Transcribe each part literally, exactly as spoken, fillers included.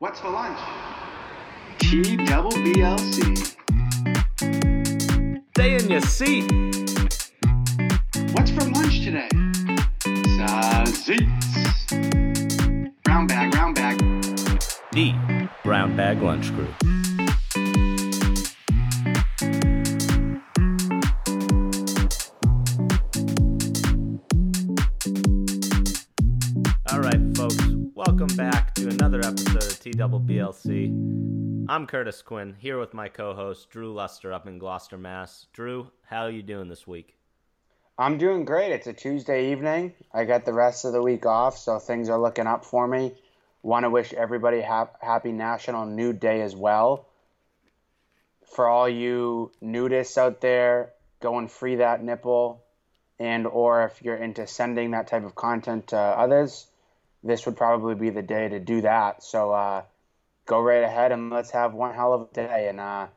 What's for lunch? T B B L C. Stay in your seat. What's for lunch today? Sausage. Brown bag, round bag. The Brown Bag Lunch Group. All right, folks. Welcome back to another episode of T B B L C. I'm Curtis Quinn, here with my co-host, Drew Luster, up in Gloucester, Mass. Drew, how are you doing this week? I'm doing great. It's a Tuesday evening. I got the rest of the week off, so things are looking up for me. Want to wish everybody ha- happy National Nude Day as well. For all you nudists out there, go and free that nipple. And or if you're into sending that type of content to others, this would probably be the day to do that. So uh, go right ahead and let's have one hell of a day. And uh,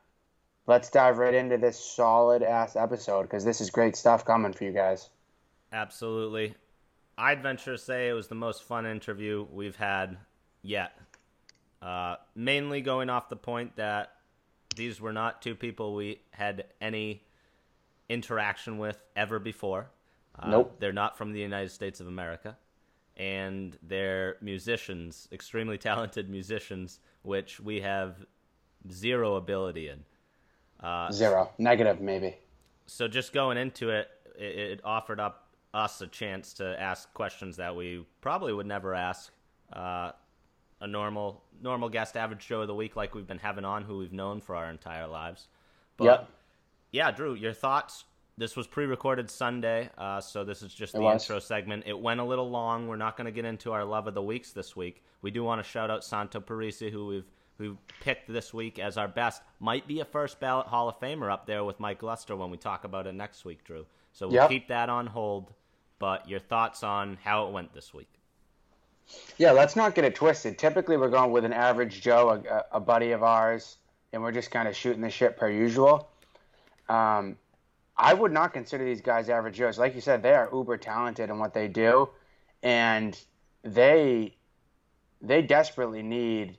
let's dive right into this solid-ass episode because this is great stuff coming for you guys. Absolutely. I'd venture to say it was the most fun interview we've had yet. Uh, mainly going off the point that these were not two people we had any interaction with ever before. Uh, nope. They're not from the United States of America. And they're musicians, extremely talented musicians, which we have zero ability in. Uh, zero. Negative, maybe. So just going into it, it, it offered up us a chance to ask questions that we probably would never ask uh, a normal normal guest average show of the week like we've been having on who we've known for our entire lives. But yep. Yeah, Drew, your thoughts? This was pre-recorded Sunday, uh, so this is just the intro segment. It went a little long. We're not going to get into our love of the weeks this week. We do want to shout out Santo Parisi, who we've who picked this week as our best. Might be a first ballot Hall of Famer up there with Mike Luster when we talk about it next week, Drew. So we'll yep. keep that on hold. But your thoughts on how it went this week? Yeah, let's not get it twisted. Typically, we're going with an average Joe, a, a buddy of ours, and we're just kind of shooting the shit per usual. Um, I would not consider these guys average Joes. Like you said, they are uber talented in what they do, and they they desperately need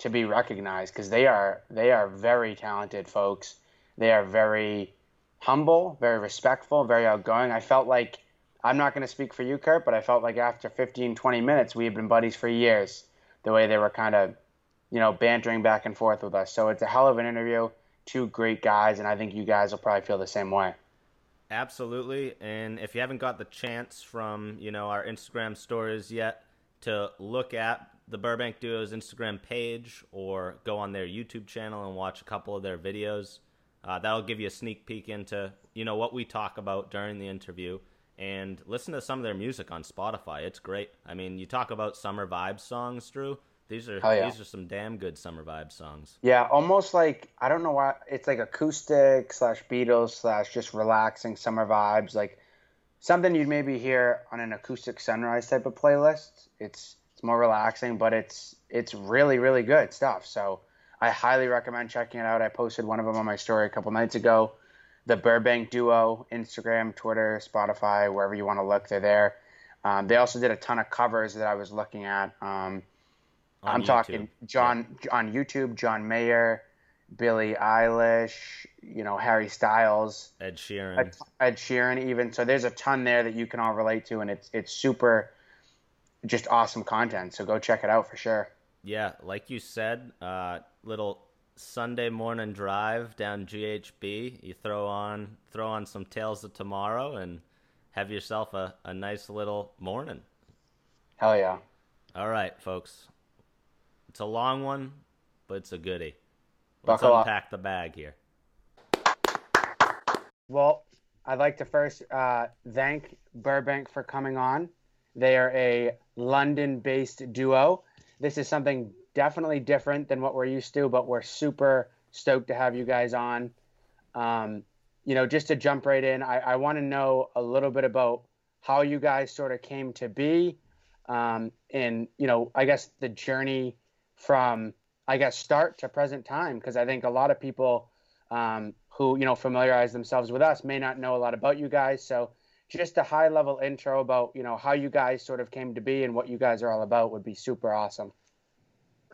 to be recognized because they are they are very talented folks. They are very humble, very respectful, very outgoing. I felt like I'm not going to speak for you, Kurt, but I felt like after fifteen, twenty minutes, we had been buddies for years, the way they were kind of, you know, bantering back and forth with us. So it's a hell of an interview. Two great guys, and I think you guys will probably feel the same way. Absolutely. And if you haven't got the chance from, you know, our Instagram stories yet to look at the Burbank Duo's Instagram page or go on their YouTube channel and watch a couple of their videos, uh, that'll give you a sneak peek into, you know, what we talk about during the interview. And listen to some of their music on Spotify. It's great. I mean, you talk about summer vibe songs, Drew. These are oh, yeah. these are some damn good summer vibe songs. Yeah, almost like, I don't know why, it's like acoustic slash Beatles slash just relaxing summer vibes. Like something you'd maybe hear on an acoustic sunrise type of playlist. It's it's more relaxing, but it's it's really, really good stuff. So I highly recommend checking it out. I posted one of them on my story a couple nights ago. The Burbank Duo, Instagram, Twitter, Spotify, wherever you want to look, they're there. Um, they also did a ton of covers that I was looking at. Um, I'm YouTube. talking John yeah. on YouTube, John Mayer, Billie Eilish, you know, Harry Styles, Ed Sheeran, Ed, Ed Sheeran even. So there's a ton there that you can all relate to, and it's it's super, just awesome content. So go check it out for sure. Yeah, like you said, uh, little Sunday morning drive down G H B, you throw on throw on some Tales of Tomorrow and have yourself a, a nice little morning. Hell yeah. All right, folks. It's a long one, but it's a goodie. Let's Buckle unpack up. the bag here. Well, I'd like to first uh, thank Burbank for coming on. They are a London-based duo. This is something definitely different than what we're used to, but we're super stoked to have you guys on. Um, you know, just to jump right in, I, I want to know a little bit about how you guys sort of came to be um, and, you know, I guess the journey from, I guess, start to present time, because I think a lot of people um, who, you know, familiarize themselves with us may not know a lot about you guys. So just a high-level intro about, you know, how you guys sort of came to be and what you guys are all about would be super awesome.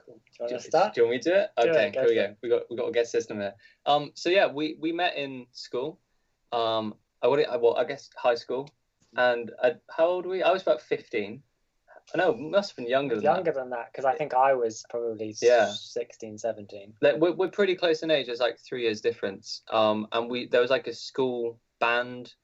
Do you want to start? Do you want me to do it? Okay, here we go. We got we got a guest system there. Um, so yeah, we we met in school. Um, I would well, I guess high school. And I, how old were we? I was about fifteen. I know, must have been younger than younger that. Younger than that, because I think I was probably yeah. sixteen, seventeen. Like, we're, we're pretty close in age. There's like three years difference. Um, and we there was like a school band,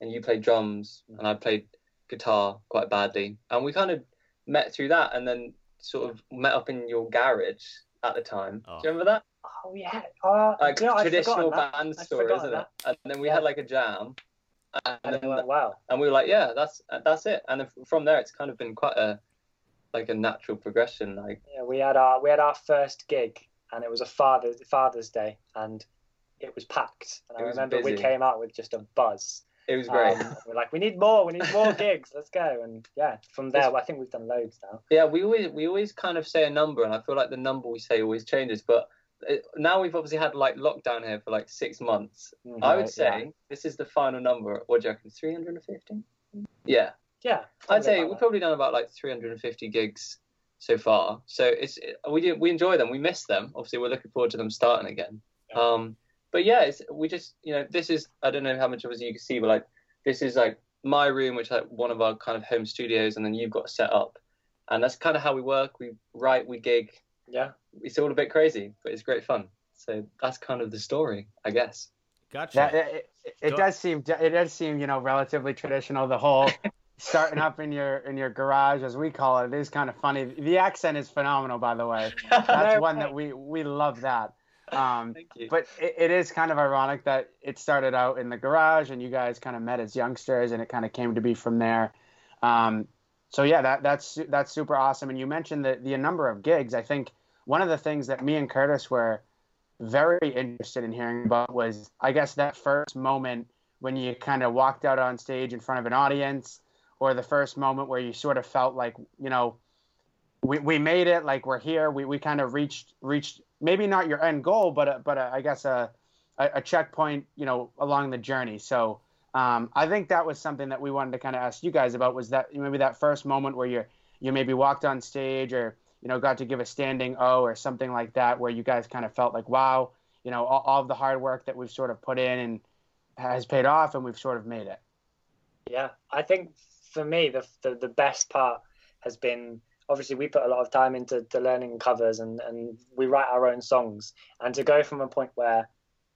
and you played drums, and I played guitar quite badly. And we kind of met through that, and then sort of met up in your garage at the time. Oh. Do you remember that? Oh, yeah. Uh, like, you know, traditional band story, isn't that. it? And then we yeah. had like a jam. And, and, then, went, wow. and we were like, yeah, that's that's it. And from there, it's kind of been quite a like a natural progression. Like, yeah, we had our we had our first gig, and it was a Father Father's Day, and it was packed. And I remember busy. we came out with just a buzz. It was great. Um, we're like, we need more, we need more gigs. Let's go. And yeah, from there, I think we've done loads now. Yeah, we always we always kind of say a number, and I feel like the number we say always changes, but. Now we've obviously had like lockdown here for like six months. Mm-hmm, I would say yeah. this is the final number. What do you reckon? Three hundred and fifty. Yeah. Yeah. I'd say we've that. probably done about like three hundred and fifty gigs so far. So it's it, we do, we enjoy them. We miss them. Obviously, we're looking forward to them starting again. Yeah. Um, but yeah, it's, we just you know this is I don't know how much of us you can see, but like this is like my room, which is like one of our kind of home studios, and then you've got set up, and that's kind of how we work. We write, we gig. Yeah, it's all a bit crazy, but it's great fun. So that's kind of the story, I guess. Gotcha. That, it it, it does seem it does seem you know relatively traditional. The whole starting up in your in your garage, as we call it, it is kind of funny. The accent is phenomenal, by the way. That's one that we we love that. Um, Thank you. But it, it is kind of ironic that it started out in the garage, and you guys kind of met as youngsters, and it kind of came to be from there. Um, so yeah, that that's that's super awesome. And you mentioned the the number of gigs. I think. One of the things that me and Curtis were very interested in hearing about was, I guess, that first moment when you kind of walked out on stage in front of an audience, or the first moment where you sort of felt like, you know, we we made it, like we're here, we we kind of reached reached maybe not your end goal, but a, but a, I guess a, a a checkpoint, you know, along the journey. So um, I think that was something that we wanted to kind of ask you guys about, was that maybe that first moment where you you maybe walked on stage, or you know, got to give a standing O or something like that, where you guys kind of felt like, wow, you know, all, all of the hard work that we've sort of put in and has paid off, and we've sort of made it. Yeah, I think for me, the the, the best part has been, obviously, we put a lot of time into to learning covers, and, and we write our own songs. And to go from a point where,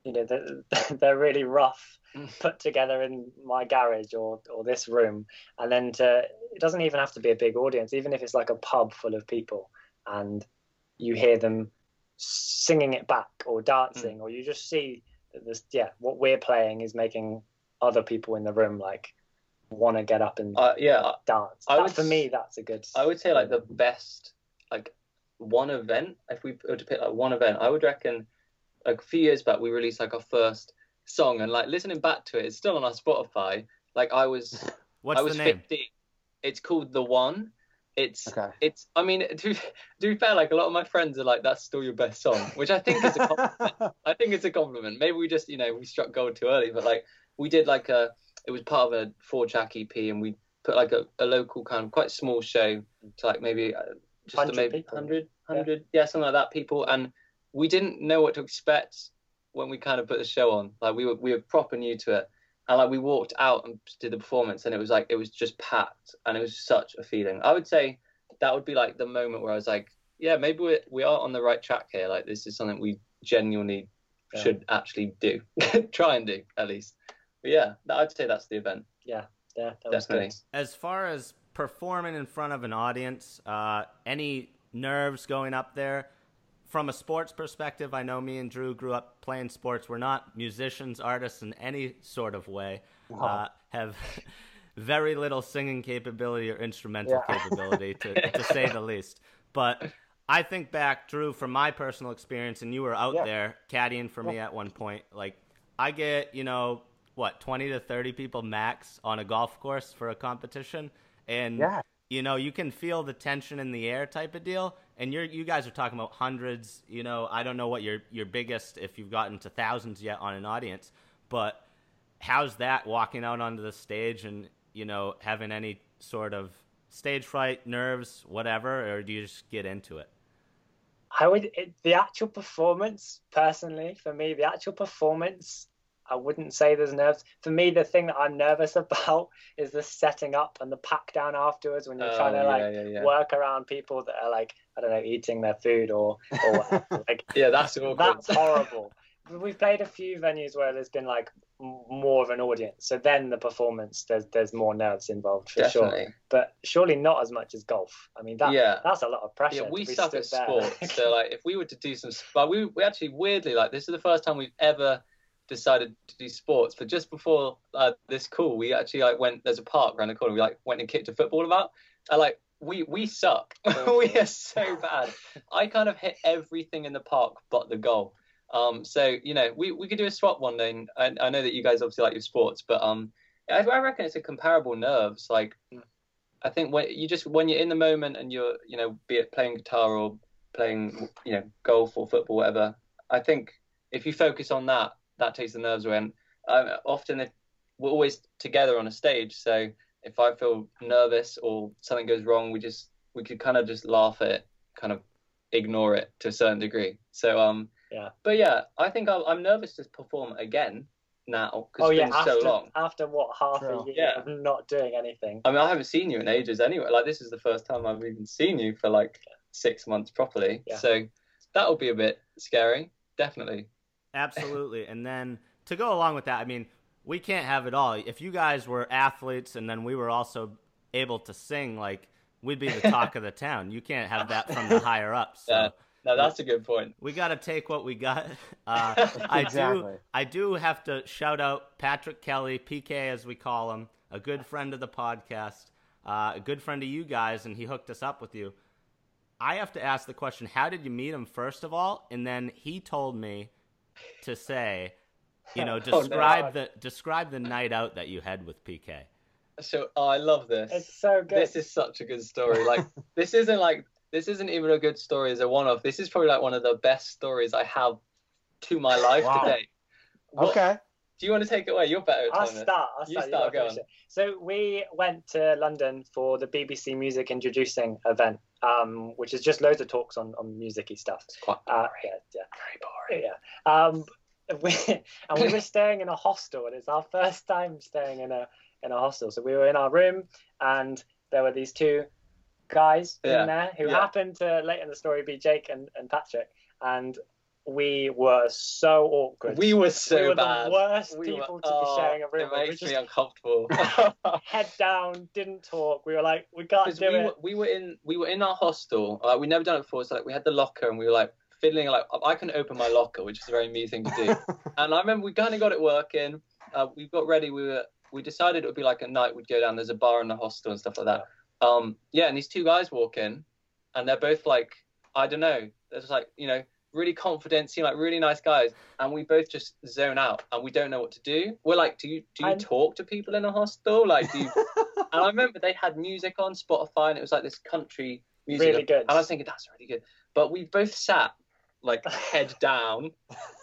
you know, they're, they're really rough, put together in my garage or or this room, and then to, it doesn't even have to be a big audience, even if it's like a pub full of people and you hear them singing it back or dancing, mm. or you just see this, yeah, what we're playing is making other people in the room like want to get up and uh, yeah dance. I that, would, for me, that's a good I would say like the best, like one event, if we were to pick like one event, I would reckon a few years back we released like our first song, and like listening back to it, it's still on our Spotify. Like I was, What's I was the name? fifteen. It's called The One. It's, okay. it's. I mean, to, to be fair, like a lot of my friends are like, "That's still your best song," which I think is a compliment. I think it's a compliment. Maybe we just, you know, we struck gold too early, but like we did like a. It was part of a four-track E P, and we put like a, a local kind of quite small show to like maybe just to maybe one hundred, one hundred, yeah. yeah, something like that, people, and we didn't know what to expect when we kind of put the show on. Like we were we were proper new to it, and like we walked out and did the performance, and it was like it was just packed, and it was such a feeling. I would say that would be like the moment where I was like, yeah, maybe we we are on the right track here. Like this is something we genuinely yeah. should actually do, try and do at least. But yeah, I'd say that's the event. Yeah, yeah, that definitely. Was good. As far as performing in front of an audience, uh, any nerves going up there? From a sports perspective, I know me and Drew grew up playing sports. We're not musicians, artists in any sort of way. Wow. Uh, have very little singing capability or instrumental yeah. capability, to, to say the least. But I think back, Drew, from my personal experience, and you were out yeah. there caddying for yeah. me at one point. Like I get, you know, what, twenty to thirty people max on a golf course for a competition, and yeah. you know, you can feel the tension in the air type of deal. And you're, you guys are talking about hundreds, you know, I don't know what your your biggest, if you've gotten to thousands yet on an audience, but how's that walking out onto the stage and, you know, having any sort of stage fright, nerves, whatever, or do you just get into it? I would it, the actual performance, personally, for me, the actual performance, I wouldn't say there's nerves. For me, the thing that I'm nervous about is the setting up and the pack down afterwards when you're oh, trying to yeah, like yeah, yeah. work around people that are like, I don't know, eating their food or, or whatever. Like, yeah, that's awkward. That's horrible. We've played a few venues where there's been like more of an audience, so then the performance, there's there's more nerves involved for Definitely. sure, but surely not as much as golf. I mean, that yeah. that's a lot of pressure. Yeah, we suck at sports, so like if we were to do some, but we we actually weirdly like this is the first time we've ever decided to do sports. But just before uh, this call, we actually like went. There's a park around the corner. We like went and kicked a football about. I like. We we suck. We are so bad. I kind of hit everything in the park but the goal. Um, so, you know, we, we could do a swap one day. And I, I know that you guys obviously like your sports, but um, I, I reckon it's a comparable nerves. Like, I think when you just when you're in the moment and you're, you know, be it playing guitar or playing, you know, golf or football, whatever. I think if you focus on that, that takes the nerves away. And uh, often we're always together on a stage, so if I feel nervous or something goes wrong, we just we could kind of just laugh at it, kind of ignore it to a certain degree. So um. Yeah. But yeah, I think I'll, I'm nervous to perform again now because oh, it's yeah, been after, so long. After what, half True. a year yeah. of not doing anything? I mean, I haven't seen you in ages anyway. Like, this is the first time I've even seen you for like six months properly. Yeah. So that'll be a bit scary, definitely. Absolutely. And then to go along with that, I mean, we can't have it all. If you guys were athletes and then we were also able to sing, like, we'd be the talk of the town. You can't have that from the higher ups. So. Yeah. No, that's a good point. We got to take what we got. Uh, exactly. I do, I do have to shout out Patrick Kelly, P K as we call him, a good friend of the podcast, uh, a good friend of you guys, and he hooked us up with you. I have to ask the question, how did you meet him first of all? And then he told me to say, you know, describe oh, no. the describe the night out that you had with P K. So oh, I love this. It's so good. This is such a good story. Like this isn't like. This isn't even a good story as a one-off. This is probably like one of the best stories I have to my life wow. today. What, okay. Do you want to take it away? You're better at I'll start. I'll start. You start going. So we went to London for the B B C Music Introducing event, um, which is just loads of talks on, on music-y stuff. It's quite boring. Uh, yeah, yeah. Very boring. Yeah. Um, we, and we were staying in a hostel, and it's our first time staying in a in a hostel. So we were in our room, and there were these two guys yeah. in there who yeah. happened to later in the story be Jake and, and Patrick, and we were so awkward. We were so we were bad. The worst we people were, to oh, be sharing a room. It makes just, me uncomfortable. Head down, didn't talk. We were like, we can't do we it. Were, we were in, we were in our hostel. Like we never done it before. So like we had the locker, and we were like fiddling. Like I can open my locker, which is a very me thing to do. And I remember we kind of got it working. Uh, we got ready. We were. We decided it would be like a night we'd go down. There's a bar in the hostel and stuff like that. Yeah. Um, yeah, and these two guys walk in, and they're both like, I don't know, they're just like, you know, really confident, seem like really nice guys, and we both just zone out, and we don't know what to do. We're like, do you do you I'm... talk to people in a hostel? Like, do you... And I remember they had music on Spotify, and it was like this country music, really good. And I was thinking that's really good. But we both sat like head down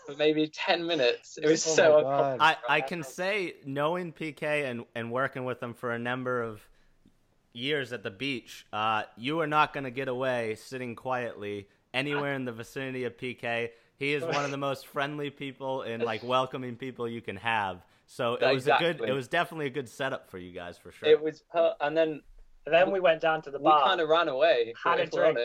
for maybe ten minutes. It was oh so uncomfortable. I, I can say, knowing P K and and working with him for a number of years at the beach, uh you are not going to get away sitting quietly anywhere in the vicinity of P K. He is one of the most friendly people and like welcoming people you can have, so it was exactly. a good it was definitely a good setup for you guys for sure. It was per- and then and then we went down to the bar, we kind of ran away, had a drink,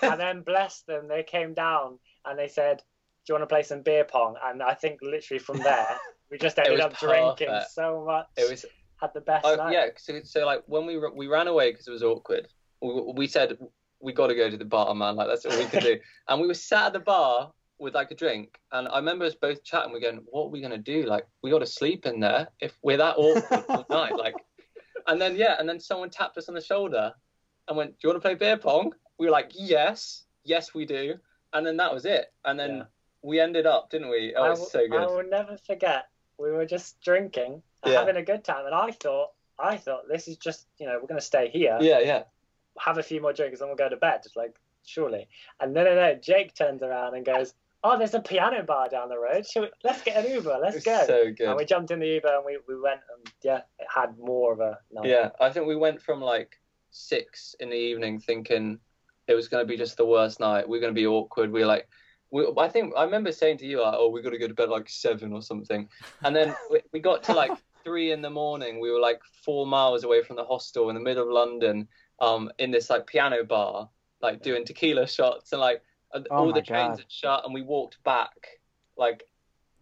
and then bless them, they came down and they said, do you want to play some beer pong? And I think literally from there we just ended up perfect. drinking so much. It was Had the best oh, night. Yeah, so, so like when we we ran away because it was awkward, we, we said we got to go to the bar, man. Like that's all we could do. And we were sat at the bar with like a drink, and I remember us both chatting. We're going, what are we gonna do? Like we got to sleep in there if we're that awkward all night. Like, and then yeah, and then someone tapped us on the shoulder and went, "Do you want to play beer pong?" We were like, "Yes, yes, we do." And then that was it. And then yeah. we ended up, didn't we? Oh, I w- it's so good. I will never forget. We were just drinking. Yeah. Having a good time, and I thought, I thought this is just, you know, we're gonna stay here. Yeah, yeah. Have a few more drinks, and we'll go to bed. Just like surely, and no, no, no. Jake turns around and goes, "Oh, there's a piano bar down the road. Shall we, let's get an Uber. Let's go." So good. And we jumped in the Uber, and we, we went, and yeah, it had more of a night. Yeah, I think we went from like six in the evening thinking, it was going to be just the worst night. We're going to be awkward. We're like, we, I think I remember saying to you, like, oh, we've got to go to bed like seven or something. And then we, we got to like three in the morning. We were like four miles away from the hostel in the middle of London, um, in this like piano bar, like doing tequila shots, and like oh all the trains God. had shut, and we walked back. Like,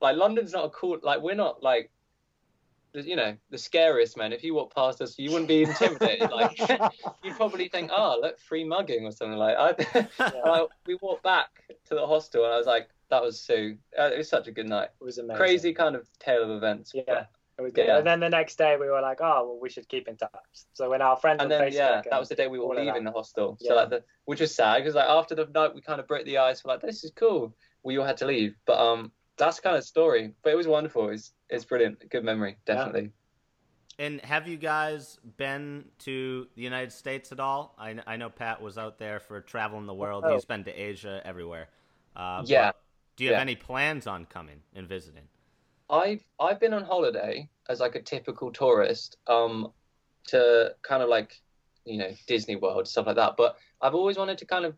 like London's not a cool, like we're not like, you know, the scariest men. If you walk past us, you wouldn't be intimidated. Like you'd probably think, oh, look, free mugging or something like that. Yeah. I, we walked back to the hostel, and I was like, that was so, uh, it was such a good night. It was amazing. Crazy kind of tale of events. Yeah. But, it was good. Yeah. And then the next day we were like, oh, well, we should keep in touch. So when our friends and on then, Facebook. Yeah, that was the day we were leaving the hostel. Yeah. So like the, which was sad, because like after the night we kind of broke the ice. We're like, this is cool. We all had to leave. But um, that's kind of story. But it was wonderful. It was, it's brilliant. Good memory, definitely. Yeah. And have you guys been to the United States at all? I, I know Pat was out there for traveling the world. Oh. He's been to Asia, everywhere. Uh, yeah. Do you have yeah. any plans on coming and visiting? I've, I've been on holiday as like a typical tourist, um, to kind of like, you know, Disney World, stuff like that. But I've always wanted to kind of,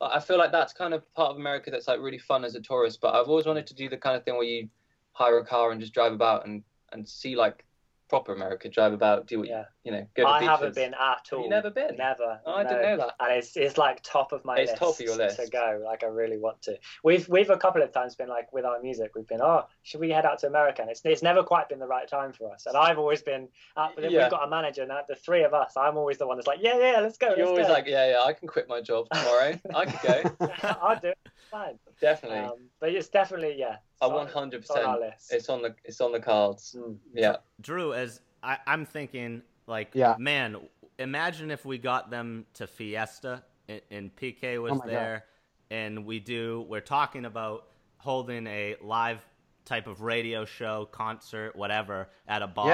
I feel like that's kind of part of America that's like really fun as a tourist, but I've always wanted to do the kind of thing where you hire a car and just drive about and, and see like proper America, drive about, do what yeah. you, you know, go to I beaches. haven't been at all. You've never been? Never. Oh, I no. didn't know that. And it's it's like top of my it's list. It's top of your list. To go, like I really want to. We've we've a couple of times been like with our music, we've been, oh, should we head out to America? And it's it's never quite been the right time for us. And I've always been, uh, but then yeah. we've got a manager now, the three of us, I'm always the one that's like, yeah, yeah, let's go. You're let's always go. like, yeah, yeah, I can quit my job tomorrow. I could go. I'll do it. Fine. Definitely. Um, but it's definitely, yeah. I one hundred percent. It's on our list. It's on the, it's on the cards. Mm. Yeah. Drew, as I, I'm thinking, like, yeah. man, imagine if we got them to Fiesta and, and P K was oh there, God. and we do, we're talking about holding a live type of radio show, concert, whatever, at a bar.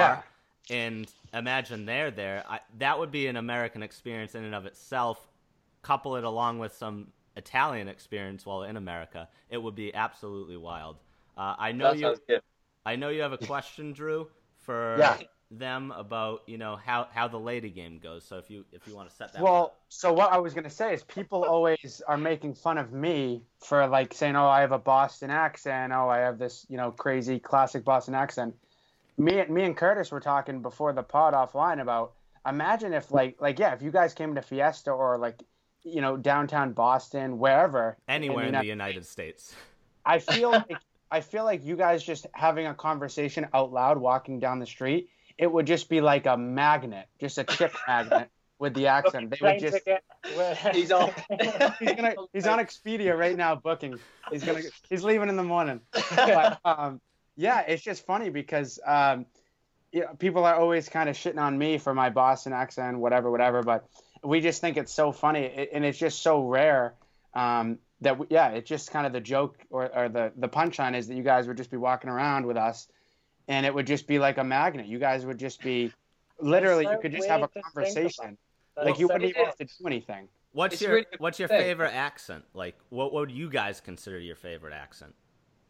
Yeah. And imagine they're there. I, that would be an American experience in and of itself. Couple it along with some Italian experience while in America. It would be absolutely wild. Uh, I know that you. Good. I know you have a question, Drew, for yeah. them about you know how, how the lady game goes. So if you if you want to set that. Well, up. So what I was gonna say is people always are making fun of me for like saying, oh, I have a Boston accent. Oh, I have this you know crazy classic Boston accent. Me me and Curtis were talking before the pod offline about imagine if like like yeah if you guys came to Fiesta or like you know downtown Boston wherever anywhere in the United States. I feel like. I feel like you guys just having a conversation out loud, walking down the street, it would just be like a magnet, just a chick magnet with the accent. They would just. He's on. he's, gonna, he's on Expedia right now booking. He's gonna. He's leaving in the morning. But, um, yeah, it's just funny because um, you know, people are always kind of shitting on me for my Boston accent, whatever, whatever. But we just think it's so funny, and it's just so rare. Um, That we, yeah, it's just kind of the joke or, or the the punchline is that you guys would just be walking around with us, and it would just be like a magnet. You guys would just be, literally, so you could just have a conversation, like you wouldn't even have to do anything. What's it's your really What's your thing. favorite accent? Like, what would you guys consider your favorite accent?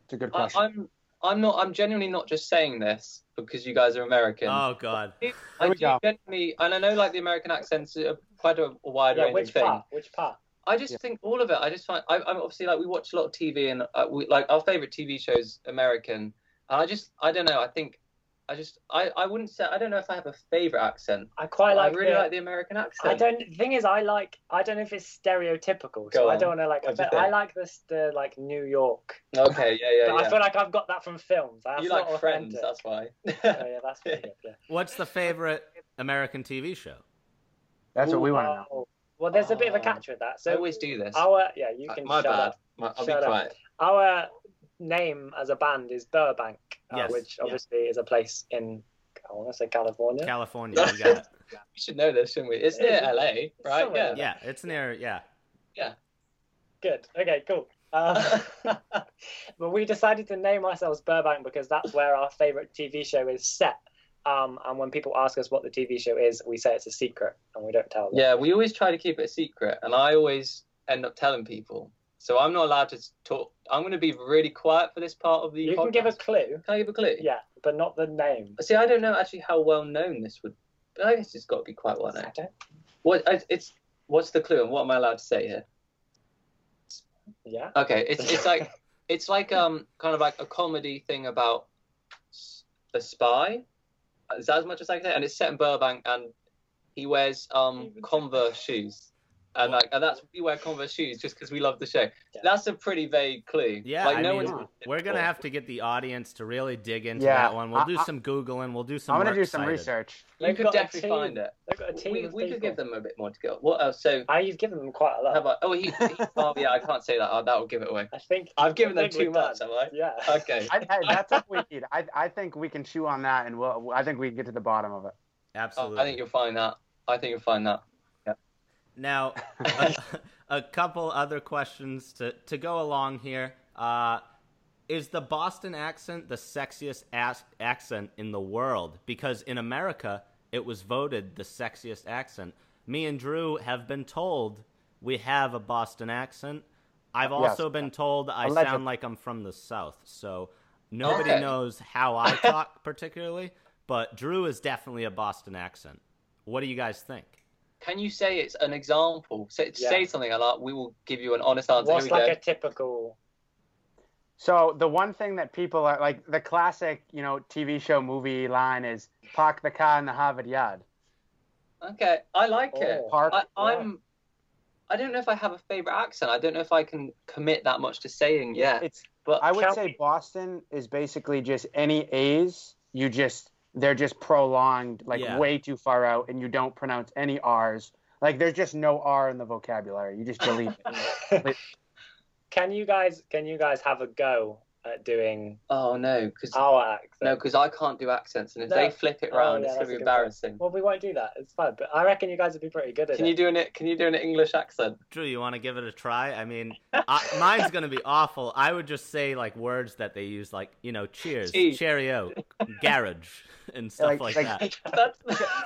It's a good question. I, I'm I'm not I'm genuinely not just saying this because you guys are American. Oh God, I, I do go. genuinely, and I know like the American accents are quite a wide yeah, range which thing. Part? Which part? I just yeah. think all of it. I just find I, I'm obviously like we watch a lot of T V and uh, we, like our favorite T V shows American. And I just I don't know. I think I just I, I wouldn't say I don't know if I have a favorite accent. I quite like I really the, like the American accent. I don't. The thing is, I like I don't know if it's stereotypical. So I don't want to like. But I like this the like New York. Okay. Yeah. Yeah. But yeah. I feel like I've got that from films. That's you like Friends. That's why. oh, yeah. That's pretty good. Yeah. What's the favorite American T V show? That's Ooh, what we want to know. Well, there's a bit of a catch with that. So I always do this. Our yeah, you can My shut bad. up. My, I'll shut be quiet. Up. Our name as a band is Burbank, yes. uh, which obviously yeah. is a place in I want to say California. California, you got it. We should know this, shouldn't we? It's near L A, right? Yeah. yeah, it's near. Yeah. Yeah. Good. Okay. Cool. Uh, but we decided to name ourselves Burbank because that's where our favorite T V show is set. Um, and when people ask us what the T V show is, we say it's a secret, and we don't tell them. Yeah, we always try to keep it a secret, and I always end up telling people. So I'm not allowed to talk. I'm going to be really quiet for this part of the You podcast. Can give a clue. Can I give a clue? Yeah, but not the name. See, I don't know actually how well-known this would be. I guess it's got to be quite well-known. I don't. Well, it's, what's the clue and what am I allowed to say here? Yeah. Okay. It's it's like it's like um kind of like a comedy thing about a spy. Is that as much as I can say? And it's set in Burbank, and he wears um Converse shoes, and like and that's we wear Converse shoes just because we love the show. Yeah. That's a pretty vague clue. Yeah. Like, no I mean, one's we're gonna have to get the audience to really dig into yeah. that one. We'll I, do I, some Googling. We'll do some. I'm gonna do some cited. research. They You've could definitely find it. They've got a team. We, we could give them a bit more to go. What else? So I you've given them quite a lot. How about, oh, he, he, oh yeah, I can't say that. Oh, that will give it away. I think I've given think them too much. Have I? Yeah. Okay. I, hey, that's what we need. I I think we can chew on that, and we'll. I think we can get to the bottom of it. Absolutely. Oh, I think you'll find that. I think you'll find that. Yeah. Now, a, a couple other questions to, to go along here. Uh, is the Boston accent the sexiest as- accent in the world? Because in America, it was voted the sexiest accent. Me and Drew have been told we have a Boston accent. I've also yes. been told I Alleged. sound like I'm from the South. So nobody okay. knows how I talk particularly, but Drew is definitely a Boston accent. What do you guys think? Can you say it's an example? Say, yeah. say something like that. We will give you an honest answer. What's like go. a typical? So the one thing that people are like the classic, you know, T V show movie line is "park the car in the Harvard yard." Okay, I like oh, it. Park, I, I'm. I don't know if I have a favorite accent. I don't know if I can commit that much to saying yeah. It's, but I would say we... Boston is basically just any A's. You just. They're just prolonged, like yeah. way too far out, and you don't pronounce any R's. Like there's just no R in the vocabulary. You just delete it. Can you guys? Can you guys have a go at doing? Oh no, because our accent. No, because I can't do accents, and if no. they flip it round, oh, yeah, it's gonna be embarrassing. Point. Well, we won't do that. It's fine, but I reckon you guys would be pretty good at can it. Can you do an? Can you do an English accent? Drew, you want to give it a try? I mean, I, mine's gonna be awful. I would just say like words that they use, like you know, cheers, Jeez. cheerio, garage. And stuff like, like, like that.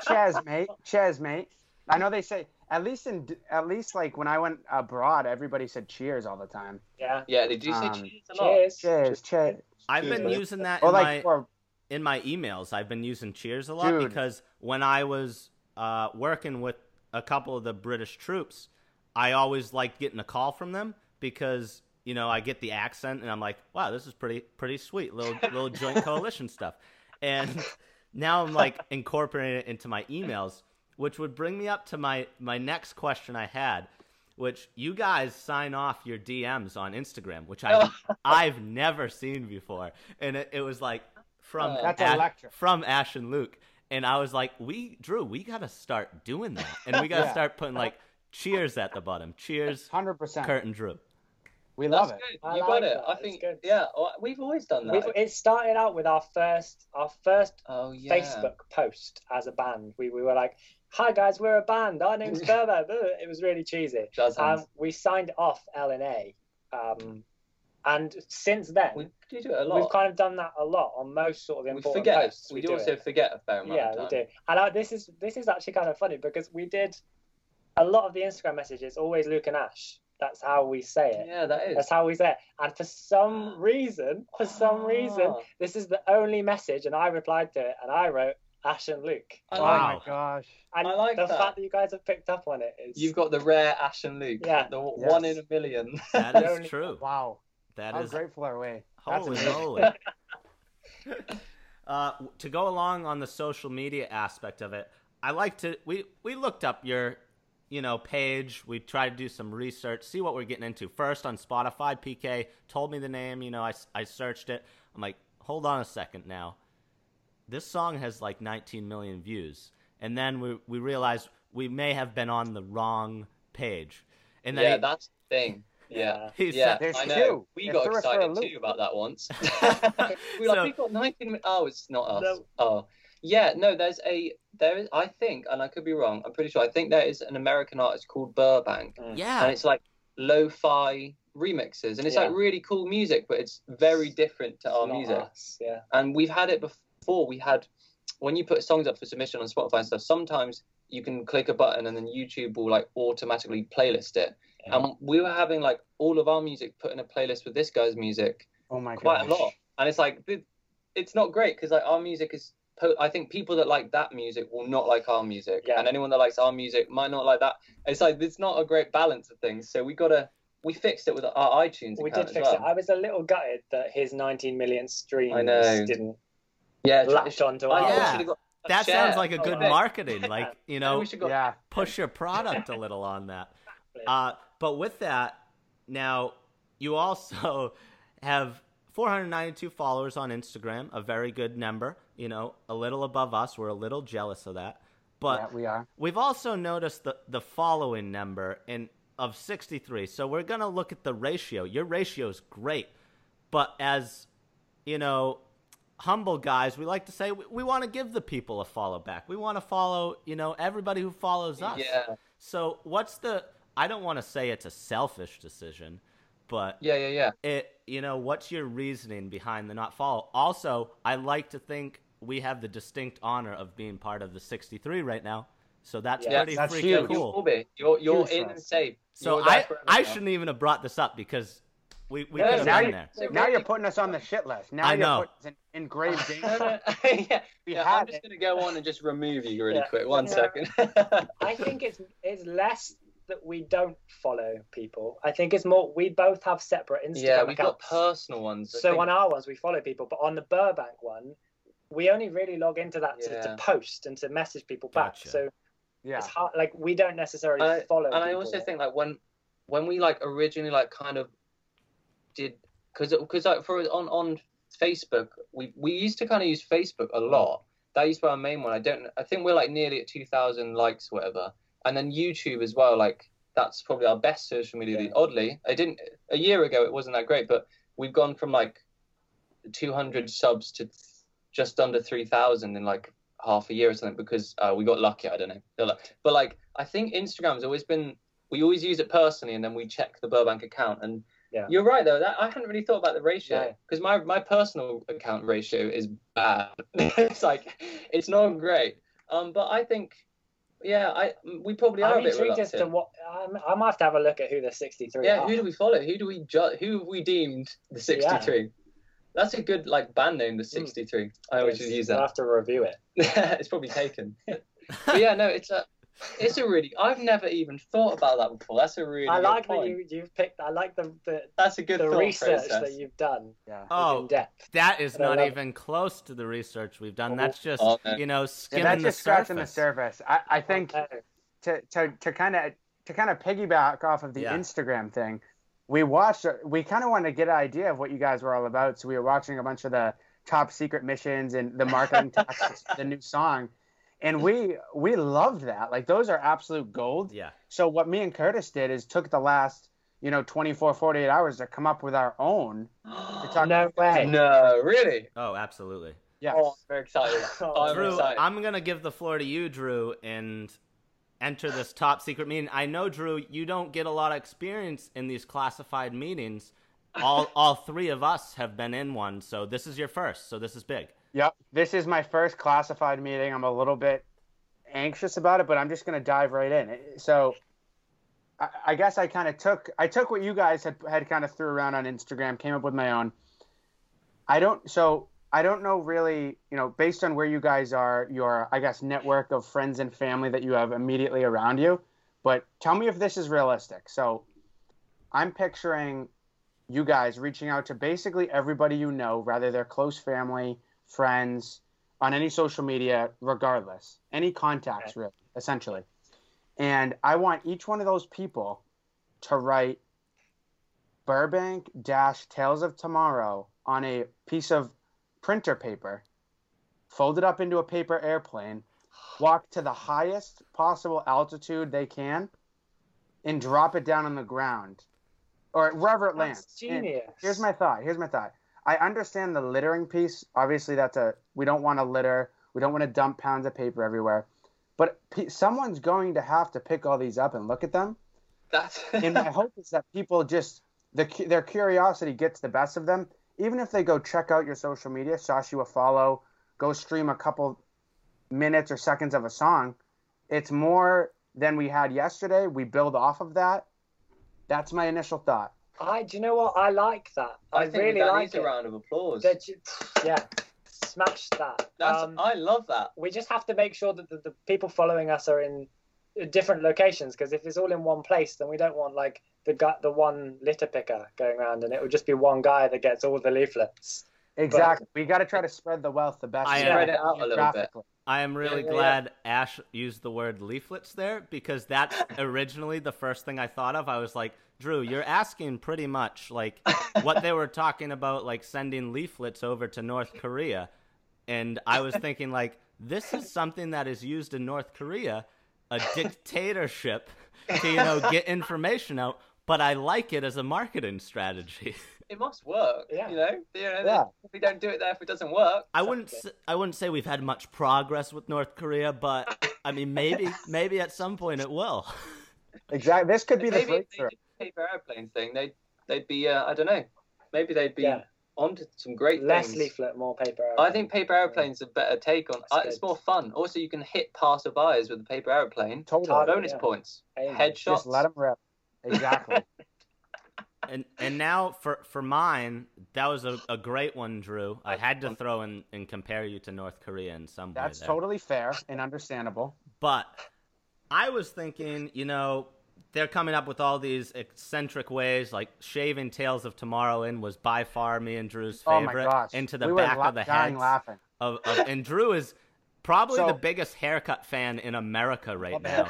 Chaz, mate. Chaz, mate. I know they say at least in at least like when I went abroad, everybody said cheers all the time. Yeah, yeah. They do um, say cheers a lot. Cheers, cheers, cheers. I've cheers. been using that in, like, my, or, in my emails. I've been using cheers a lot dude. because when I was uh, working with a couple of the British troops, I always liked getting a call from them because you know I get the accent and I'm like, wow, this is pretty pretty sweet, little little joint coalition stuff. And now I'm like incorporating it into my emails, which would bring me up to my, my next question I had, which you guys sign off your D Ms on Instagram, which I've, I've never seen before. And it, it was like from, uh, Ash, from Ash and Luke. And I was like, we Drew, we got to start doing that. And we got to yeah. start putting like cheers at the bottom. Cheers. one hundred percent. Kurt and Drew. We love That's it. Good. You like got it. That. I think, yeah, we've always done that. We've, it started out with our first, our first oh, yeah. Facebook post as a band. We we were like, "Hi guys, we're a band. Our name's Burbank." It was really cheesy. Um, we signed off L and A, um, and since then we do do it a lot. We've kind of done that a lot on most sort of important we forget. posts. We, we do also it. forget a fair amount. Yeah, of time. we do. And I, this is this is actually kind of funny because we did a lot of the Instagram messages always Luke and Ash. That's how we say it. Yeah, that is. That's how we say it. And for some reason, for some ah. reason, this is the only message, and I replied to it, and I wrote Ash and Luke. I wow. Oh, my gosh. And I like the that. fact that you guys have picked up on it is... You've got the rare Ash and Luke. Yeah. The yes. one in a million. That is only... true. Wow. That How is... grateful are we? Holy moly. uh, to go along on the social media aspect of it, I like to... We, we looked up your... you know, page, we try to do some research, see what we're getting into. First on Spotify, P K told me the name, you know, I, I searched it. I'm like, hold on a second now. This song has like nineteen million views. And then we we realized we may have been on the wrong page. And then Yeah, he, that's the thing. Yeah. He yeah, said, I know. Two. We There's got excited too about that once. we were so, like, we got nineteen million. Oh, it's not us. No. Oh. Yeah, no, there's a, there is, I think, and I could be wrong, I'm pretty sure, I think there is an American artist called Burbank. Mm. Yeah. And it's like lo-fi remixes, and it's yeah. like really cool music, but it's very different to it's our music. Us. Yeah. And we've had it before, we had, when you put songs up for submission on Spotify and stuff, sometimes you can click a button and then YouTube will like automatically playlist it. Yeah. And we were having like all of our music put in a playlist with this guy's music. Oh my god. Quite gosh. a lot. And it's like, it's not great, because like our music is po- I think people that like that music will not like our music, yeah. and anyone that likes our music might not like that. It's like it's not a great balance of things. So we gotta we fixed it with our iTunes. We account did fix as well. it. I was a little gutted that his nineteen million streams I know. didn't yeah latch onto ours. Yeah. That share. sounds like a good oh, marketing. Yeah. Like you know, go- yeah. push your product a little on that. Uh, but with that, now you also have four hundred ninety-two followers on Instagram, a very good number, you know, a little above us. We're a little jealous of that. But yeah, we are. We've also noticed the, the following number in of sixty-three. So we're going to look at the ratio. Your ratio is great. But as, you know, humble guys, we like to say we, we want to give the people a follow back. We want to follow, you know, everybody who follows us. Yeah. So what's the... I don't want to say it's a selfish decision, but yeah, yeah, yeah. It, you know, what's your reasoning behind the not follow? Also, I like to think we have the distinct honor of being part of the sixty-three right now, so that's yeah, pretty that's freaking huge. cool. You're, you're huge in and safe. So you're I, I shouldn't even have brought this up because we we no, now in there. Now you're putting us on the shit list. Now I know. You're putting us in, in grave danger. yeah. yeah I'm just gonna go on and just remove you really yeah. quick. One no. second. I think it's it's less that we don't follow people. I think it's more we both have separate Instagram yeah, we've accounts. Got personal ones. I so think... on our ones we follow people, but on the Burbank one, we only really log into that yeah. to, to post and to message people gotcha. back. So yeah, it's hard. Like we don't necessarily uh, follow. And people I also there. think like when when we like originally like kind of did because because like for on on Facebook we we used to kind of use Facebook a lot. That used to be our main one. I don't. I think we're like nearly at two thousand likes, whatever. And then YouTube as well, like that's probably our best social media. Yeah. Oddly, I didn't a year ago it wasn't that great, but we've gone from like two hundred subs to just under three thousand in like half a year or something because uh, we got lucky. I don't know, but like I think Instagram's always been we always use it personally, and then we check the Burbank account. And yeah. you're right though, that I hadn't really thought about the ratio because yeah. my my personal account ratio is bad. It's like it's not great, um, but I think. Yeah, I we probably are I'm a bit intrigued reluctant. As to what um, I might have to have a look at who the sixty-three yeah, are. Yeah, who do we follow? Who do we ju- who have we deemed the sixty-three? Yeah. That's a good like band name, the sixty-three. Mm. I always yes, use that. I'll have to review it. It's probably taken. But yeah, no, it's a it's a really I've never even thought about that before. That's a really I like good point. that you you've picked I like the, the That's a good the research process. that you've done. Yeah. Oh, in depth. That is and not even it. close to the research we've done. Oh, that's just oh, you know, skimming yeah, that's the just surface. the surface. I, I think to to to kind of to kind of piggyback off of the yeah. Instagram thing, we watched we kind of wanted to get an idea of what you guys were all about, so we were watching a bunch of the top secret missions and the marketing tactics, the new song. And we we loved that. Like, those are absolute gold. Yeah. So what me and Curtis did is took the last, you know, twenty-four, forty-eight hours to come up with our own. To talk no way. No, really? Oh, absolutely. Yeah. Oh, I'm very excited. Oh, Drew, I'm, excited. I'm going to give the floor to you, Drew, and enter this top secret meeting. I know, Drew, you don't get a lot of experience in these classified meetings. All all three of us have been in one, so this is your first, so this is big. Yep. This is my first classified meeting. I'm a little bit anxious about it, but I'm just going to dive right in. So I, I guess I kind of took I took what you guys had, had kind of threw around on Instagram, came up with my own. I don't so I don't know really, you know, based on where you guys are, your, I guess, network of friends and family that you have immediately around you. But tell me if this is realistic. So I'm picturing you guys reaching out to basically everybody you know, rather their close family, friends, on any social media, regardless, any contacts, really, essentially. And I want each one of those people to write Burbank dash Tales of Tomorrow on a piece of printer paper, fold it up into a paper airplane, walk to the highest possible altitude they can, and drop it down on the ground or wherever it lands. That's genius. And here's my thought. Here's my thought. I understand the littering piece. Obviously, that's a we don't want to litter. We don't want to dump pounds of paper everywhere. But pe- someone's going to have to pick all these up and look at them. That's and my hope is that people just the, their curiosity gets the best of them. Even if they go check out your social media, sash you a follow, go stream a couple minutes or seconds of a song. It's more than we had yesterday. We build off of that. That's my initial thought. I do you know what I like that I, I think really that like needs it. A round of applause. That you, yeah, smashed that. That's, um, I love that. We just have to make sure that the, the people following us are in different locations, because if it's all in one place, then we don't want like the guy, the one litter picker going around, and it would just be one guy that gets all the leaflets. Exactly. But we got to try to spread the wealth the best. I spread am, it out a little bit. I am really yeah, glad yeah. Ash used the word leaflets there, because that's originally the first thing I thought of. I was like, Drew, you're asking pretty much like what they were talking about, like sending leaflets over to North Korea. And I was thinking like, this is something that is used in North Korea, a dictatorship to, you know, get information out. But I like it as a marketing strategy. It must work, yeah. you know? You know yeah. If we don't do it there, if it doesn't work. I wouldn't say, I wouldn't say we've had much progress with North Korea, but, I mean, maybe maybe at some point it will. Exactly. This could be maybe the breakthrough. If they did the paper airplane thing, they'd, they'd be, uh, I don't know, maybe they'd be yeah. onto some great Less things. Less leaflet, more paper airplanes. I think paper airplanes yeah. a better take on uh, It's more fun. Also, you can hit passerbys with a paper airplane. Totally. Bonus yeah. points. Amen. Headshots. Just let them rip. Exactly. And and now for, for mine, that was a, a great one, Drew. I had to throw in and compare you to North Korea in some That's way. That's totally fair and understandable. But I was thinking, you know, they're coming up with all these eccentric ways, like shaving Tales of Tomorrow in was by far me and Drew's favorite. Oh my gosh. Into the we back la- of the head. laughing. Of, of, and Drew is probably so, the biggest haircut fan in America right now.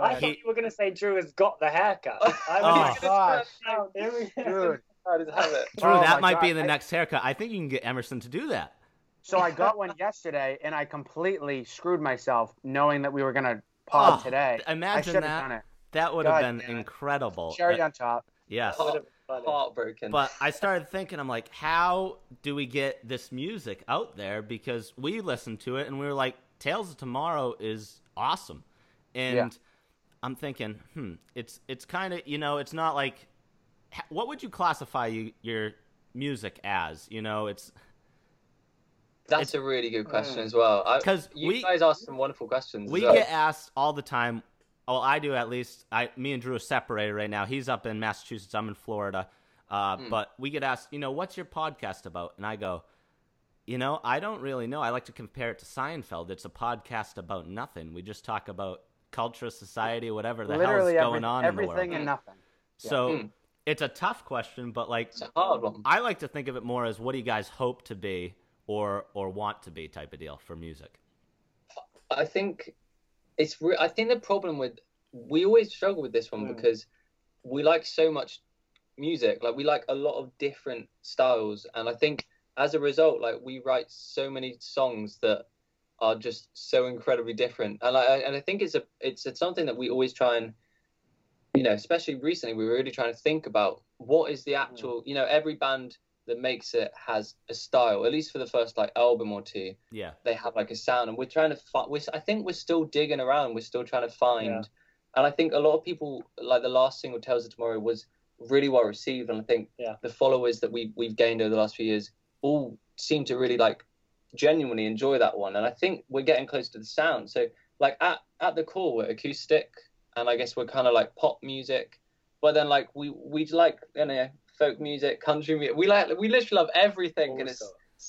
I thought you were going to say Drew has got the haircut. I was oh, gosh. Out. Dude. Drew, oh, that might God. be the I, next haircut. I think you can get Emerson to do that. So I got one yesterday, and I completely screwed myself knowing that we were going to pod oh, today. Imagine I that. Done it. That would God, have been yeah. incredible. Cherry on top. Yes. Heart, heartbroken. But I started thinking, I'm like, how do we get this music out there? Because we listened to it, and we were like, Tales of Tomorrow is awesome. And... Yeah. I'm thinking, hmm, it's it's kind of, you know, it's not like, what would you classify you, your music as? You know, it's. That's it's, a really good question mm. as well. Because you we, guys asked some wonderful questions. We as well. get asked all the time. Well, I do at least. I, me and Drew are separated right now. He's up in Massachusetts. I'm in Florida. Uh, mm. But we get asked, you know, what's your podcast about? And I go, you know, I don't really know. I like to compare it to Seinfeld. It's a podcast about nothing. We just talk about culture, society, whatever the Literally hell is going every, on in the world. Everything and nothing. Yeah. So mm. it's a tough question, but like it's a hard one. I like to think of it more as what do you guys hope to be or or want to be type of deal for music. I think it's. Re- I think the problem with we always struggle with this one mm. because we like so much music. Like we like a lot of different styles, and I think as a result, like we write so many songs that are just so incredibly different, and I and I think it's a it's it's something that we always try and, you know, especially recently we were really trying to think about what is the actual, you know, every band that makes it has a style, at least for the first like album or two. Yeah, they have like a sound, and we're trying to find. We're, I think we're still digging around. We're still trying to find, yeah. and I think a lot of people like the last single Tales of Tomorrow was really well received, and I think yeah. the followers that we we've gained over the last few years all seem to really like. genuinely enjoy that one, and I think we're getting close to the sound. So like at at the core we're acoustic, and I guess we're kind of like pop music, but then like we we like, you know, folk music, country music, we like we literally love everything. And it's,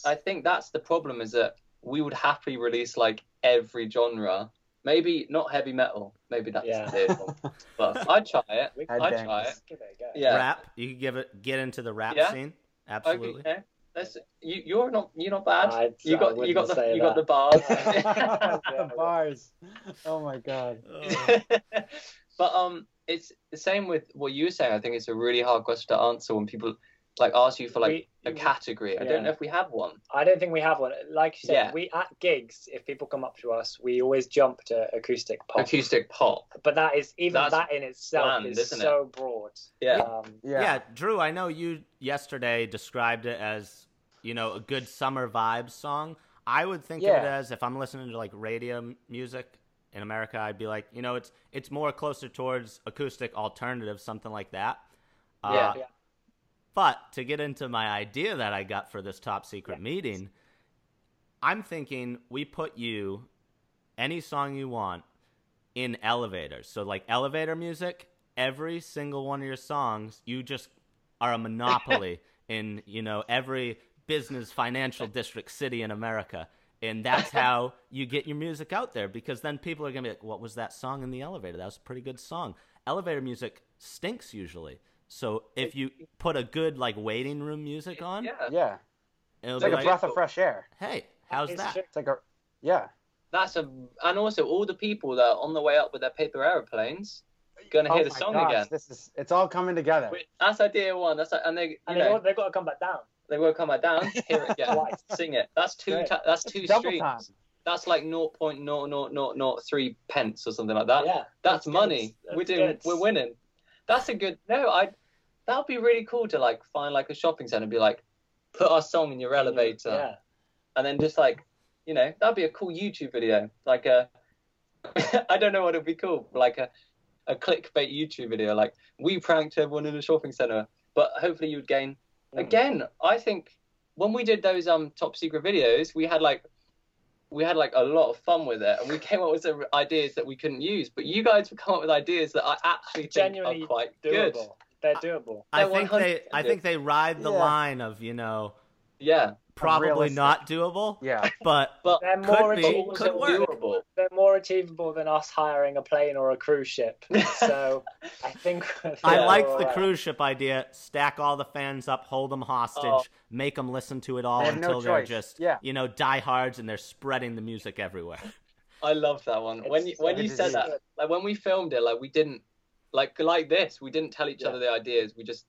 I think that's the problem, is that we would happily release like every genre. Maybe not heavy metal, maybe that's yeah. a weird one, but I'd try it. I'd try it. Give it a go. Yeah, rap, you could give it get into the rap yeah. scene, absolutely. Okay, yeah. That's, you, you're not you're not bad. I, you got you got the you that. got the bars. The bars. Oh my god. Oh. But um, it's the same with what you were saying. I think it's a really hard question to answer when people like ask you for like we, a category. Yeah. I don't know if we have one. I don't think we have one. Like you said, yeah. we at gigs, if people come up to us, we always jump to acoustic pop. Acoustic pop. But that is even That's that in itself bland, is so it? broad. Yeah. Um, yeah. Yeah, Drew, I know you yesterday described it as, you know, a good summer vibes song. I would think yeah. of it as, if I'm listening to like radio music in America, I'd be like, you know, it's it's more closer towards acoustic alternative, something like that. Yeah, uh, yeah. But to get into my idea that I got for this top secret yeah. meeting, I'm thinking we put you, any song you want, in elevators. So like elevator music, every single one of your songs, you just are a monopoly in, you know, every business financial district city in America. And that's how you get your music out there, because then people are going to be like, what was that song in the elevator? That was a pretty good song. Elevator music stinks usually. So if you put a good, like, waiting room music on. Yeah. yeah. It's like, like a breath of fresh air. Hey, how's it's that? It's like a, yeah. That's a, and also all the people that are on the way up with their paper aeroplanes going to oh hear the song gosh, again. This is, it's all coming together. Wait, that's idea one. That's like, and they, you and know, they've got to come back down. They will come back down, hear it again, sing it. That's two. Ta- that's two streams. Time. That's like zero point zero zero zero three pence or something like that. Yeah, that's, that's money. That's we're doing. Good. We're winning. That's a good. No, I. That would be really cool to like find like a shopping centre and be like, put our song in your elevator, yeah. and then just like, you know, that'd be a cool YouTube video. Like a, I don't know what it'd be called. Like a, a clickbait YouTube video. Like we pranked everyone in a shopping centre, but hopefully you'd gain. Again, I think when we did those um top secret videos, we had like we had like a lot of fun with it, and we came up with some ideas that we couldn't use. But you guys would come up with ideas that I actually think genuinely are quite doable. Good. They're doable. I, They're I think they I think they ride the yeah. line of you know yeah probably not doable yeah but but they're more could achievable. Be, could work. They're more achievable than us hiring a plane or a cruise ship. So I think I liked the right. cruise ship idea. Stack all the fans up, hold them hostage, oh. make them listen to it all they until no they're just yeah. you know diehards and they're spreading the music everywhere. I love that one. It's, when you, when you said that, like when we filmed it, like we didn't like like this. We didn't tell each yeah. other the ideas. We just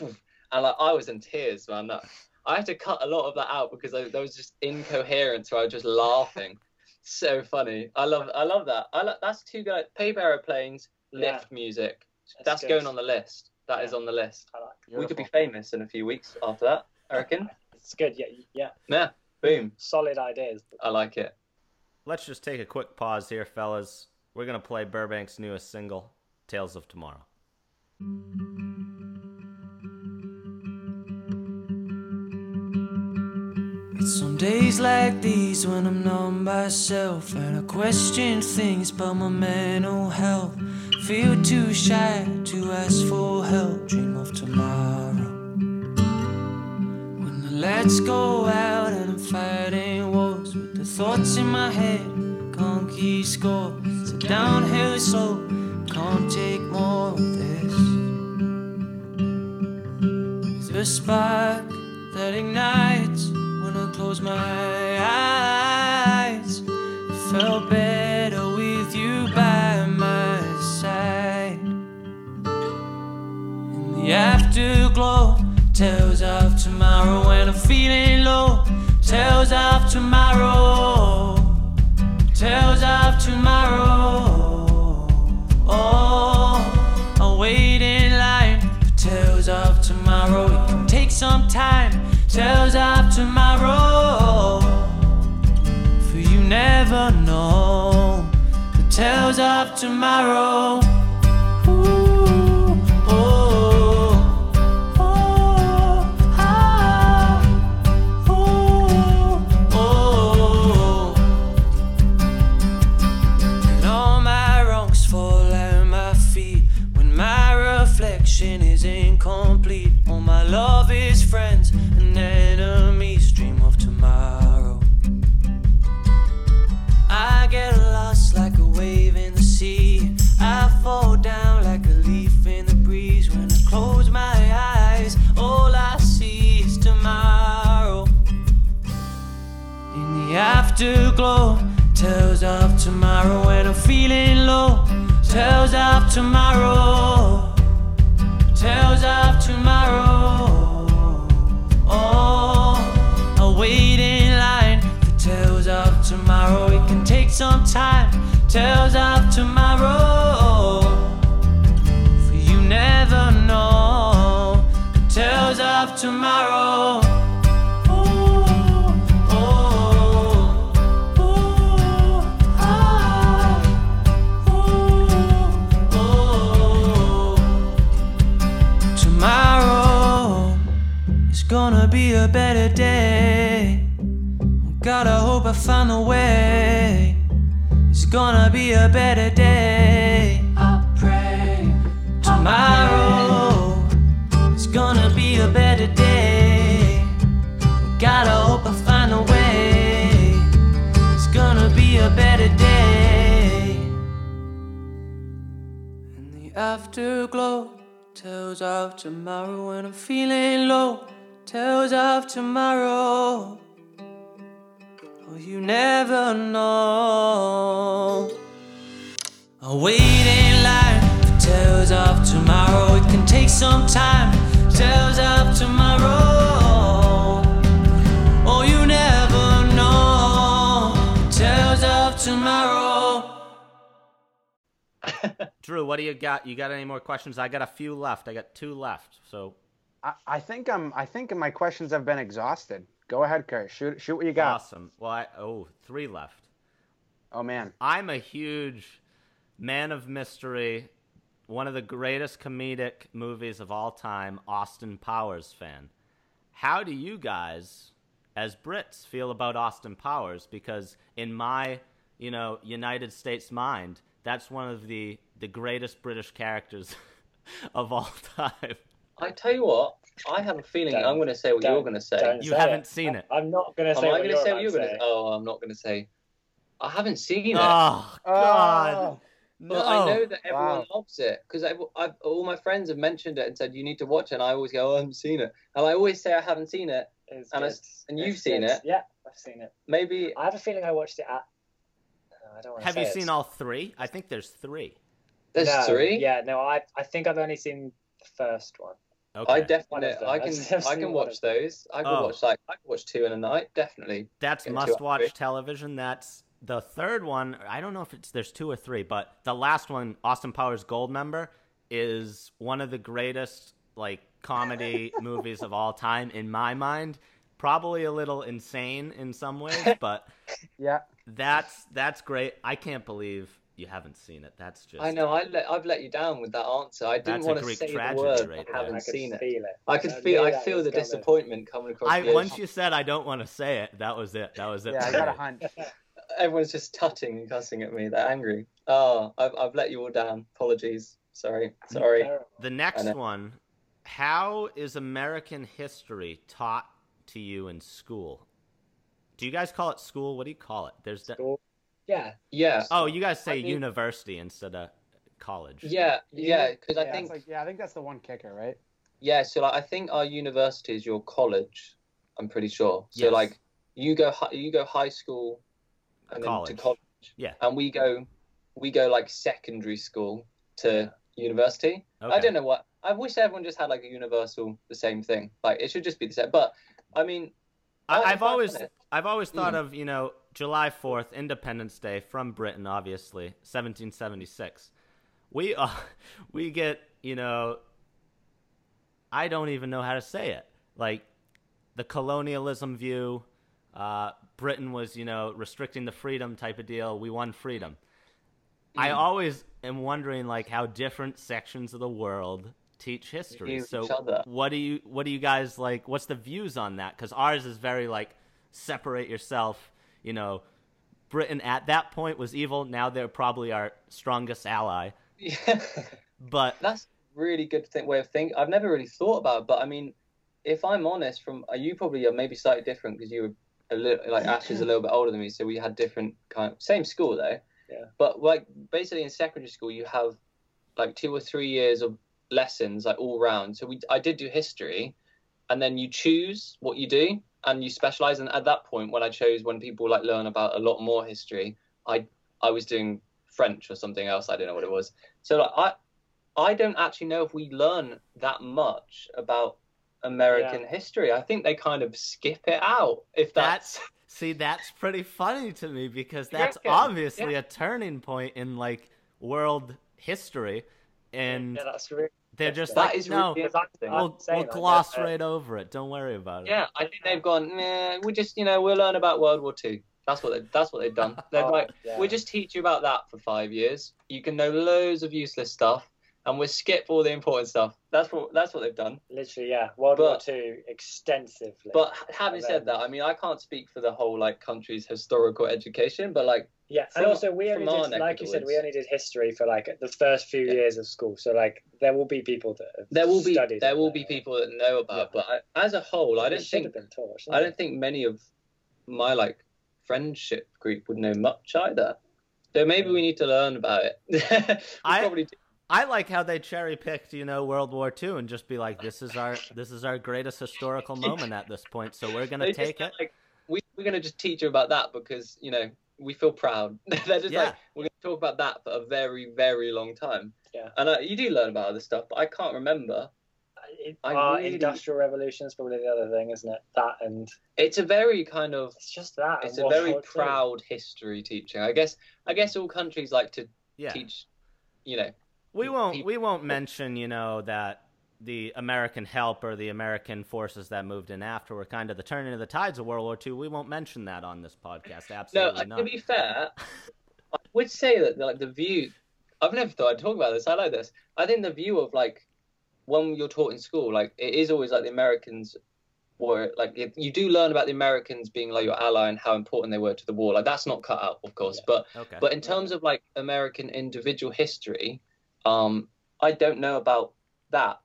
and like I was in tears, man. That. I had to cut a lot of that out because I, that was just incoherent. So I was just laughing. So funny. I love I love that. I lo- that's two guys. Paper aeroplanes, yeah. lift music. That's, that's going on the list. That yeah. is on the list. I like it. We could be famous in a few weeks after that, I reckon. It's good. Yeah. Yeah. Yeah. Boom. Solid ideas. I like it. Let's just take a quick pause here, fellas. We're going to play Burbank's newest single, Tales of Tomorrow. Some days like these when I'm numb myself and I question things about my mental health. Feel too shy to ask for help, dream of tomorrow. When the lights go out and I'm fighting wars with the thoughts in my head, can't keep score. It's a downhill slope, can't take more of this. There's a spark that ignites. Close my eyes. It felt better with you by my side. In the afterglow, tales of tomorrow. When I'm feeling low, tales of tomorrow. Tales of tomorrow. Oh, I'll wait in line for tales of tomorrow. It can take some time. Tales of tomorrow, for you never know the tales of tomorrow. Ooh, oh, oh, ah, oh, oh. And all my wrongs fall at my feet when my reflection is incomplete. All my love is friends. Enemies dream of tomorrow. I get lost like a wave in the sea. I fall down like a leaf in the breeze. When I close my eyes, all I see is tomorrow. In the afterglow, tales of tomorrow. When I'm feeling low, tales of tomorrow. Tales of tomorrow. Oh, I'll wait in line for tales of tomorrow. It can take some time, tales of tomorrow. For you never know the tales of tomorrow. Gonna be a better day. Gotta hope I find a way. It's gonna be a better day. I pray tomorrow. It's gonna be a better day. Gotta a better day. And the afterglow tells of tomorrow. When I'm feeling low, tells of tomorrow. Oh, you never know. I wait in line for tales of tomorrow. It can take some time. Tales of tomorrow. Oh, you never know. Tales of tomorrow. Drew, what do you got? You got any more questions? I got a few left. I got two left. So, I, I think I'm. I think my questions have been exhausted. Go ahead, Kurt. Shoot, shoot what you got. Awesome. Well, I, oh, three left. Oh man, I'm a huge man of mystery, one of the greatest comedic movies of all time, Austin Powers fan. How do you guys, as Brits, feel about Austin Powers? Because in my, you know, United States mind, that's one of the, the greatest British characters of all time. I tell you what, I have a feeling don't, I'm going to say what you're going to say. You say haven't it. seen it. I'm not going to say, what, gonna you're say what you're going to say. Oh, I'm not going to say. I haven't seen it. Oh, God. Oh. No. But I know that everyone wow. loves it because I've, I've, all my friends have mentioned it and said you need to watch it. And I always go, oh, I haven't seen it, and I always say I haven't seen it. It's and I, and you've it's, seen it's, it. Yeah, I've seen it. Maybe I have a feeling I watched it at. No, I don't want to. Have say you it. seen all three? I think there's three. There's no, three. Yeah, no, I I think I've only seen the first one. Okay. I definitely I can I can watch those. I can oh. watch like I can watch two in a night definitely. That's must-watch television. That's. The third one, I don't know if it's there's two or three, but the last one, Austin Powers Goldmember, is one of the greatest like comedy movies of all time in my mind. Probably a little insane in some ways, but yeah, that's that's great. I can't believe you haven't seen it. That's just I know I let, I've let you down with that answer. I didn't want to say the word. Right I haven't I seen it. it. I could I feel. I feel the coming. disappointment coming across. I the once you said I don't want to say it. That was it. That was it. Yeah, I got a hunch. Everyone's just tutting and cussing at me. They're angry. Oh, I've I've let you all down. Apologies. Sorry. Sorry. The next one, how is American history taught to you in school? Do you guys call it school? What do you call it? There's that. De- yeah. Yeah. Oh, you guys say I mean, university instead of college. Yeah. Yeah. Because yeah, I think. Like, yeah, I think that's the one kicker, right? Yeah. So like, I think our university is your college. I'm pretty sure. So yes. like, you go you go high school. And college. Then to college. Yeah. And we go we go like secondary school to yeah. university. Okay. I don't know what I wish everyone just had like a universal the same thing. Like it should just be the same. But I mean I, I've always I've always thought mm. of, you know, July fourth, Independence Day from Britain, obviously, seventeen seventy six. We uh, we get, you know, I don't even know how to say it. Like the colonialism view, uh Britain was, you know, restricting the freedom type of deal. We won freedom. Mm. I always am wondering, like, how different sections of the world teach history. So what do you, what do you guys like? What's the views on that? Because ours is very like separate yourself. You know, Britain at that point was evil. Now they're probably our strongest ally. Yeah. But that's a really good thing, way of thinking. I've never really thought about it, but I mean, if I'm honest, from you probably are maybe slightly different because you were. A little, like Ash is a little bit older than me, so we had different kind of, same school though. Yeah. But like basically in secondary school, you have like two or three years of lessons like all round. So we, I did do history, and then you choose what you do and you specialize. And at that point, when I chose, when people like learn about a lot more history, I I was doing French or something else. I don't know what it was. So like I I don't actually know if we learn that much about American yeah. history. I think they kind of skip it out. If that's, that's see, that's pretty funny to me because that's obviously yeah. a turning point in like world history, and yeah, that's really they're just that like, is no, really we'll, we'll gloss that. right over it. Don't worry about it. Yeah, I think they've gone. Nah, we just you know we'll learn about World War Two. That's what they, that's what they've done. They're oh, like yeah. we'll just teach you about that for five years. You can know loads of useless stuff. And we skip all the important stuff. That's what that's what they've done. Literally, yeah. World but, War Two extensively. But having then, said that, I mean, I can't speak for the whole like country's historical education, but like yeah. From, and also, we only did, like you said, we only did history for like the first few yeah. years of school. So like, there will be people that have there will be studied there will be people that know about. Yeah. But I, as a whole, I don't think I don't think many of my like friendship group would know much either. So maybe we need to learn about it. we'll I probably do. I like how they cherry picked, you know, World War Two and just be like, this is our this is our greatest historical moment at this point. So we're gonna they take just, it. Like, we we're gonna just teach you about that because you know we feel proud. They're just yeah. like we're gonna talk about that for a very very long time. Yeah, and uh, you do learn about other stuff, but I can't remember. It, I uh, really... Industrial Revolution is probably the other thing, isn't it? That and it's a very kind of it's just that. It's a very proud too. history teaching. I guess I guess all countries like to yeah. teach, you know. We won't we won't mention, you know, that the American help or the American forces that moved in after were kind of the turning of the tides of World War Two. We won't mention that on this podcast. Absolutely no, not. To be fair, I would say that like the view I've never thought I'd talk about this. I like this. I think the view of like when you're taught in school, like it is always like the Americans were like it, you do learn about the Americans being like your ally and how important they were to the war. Like that's not cut out, of course. Yeah. But okay. but in terms of like American individual history, Um, I don't know about that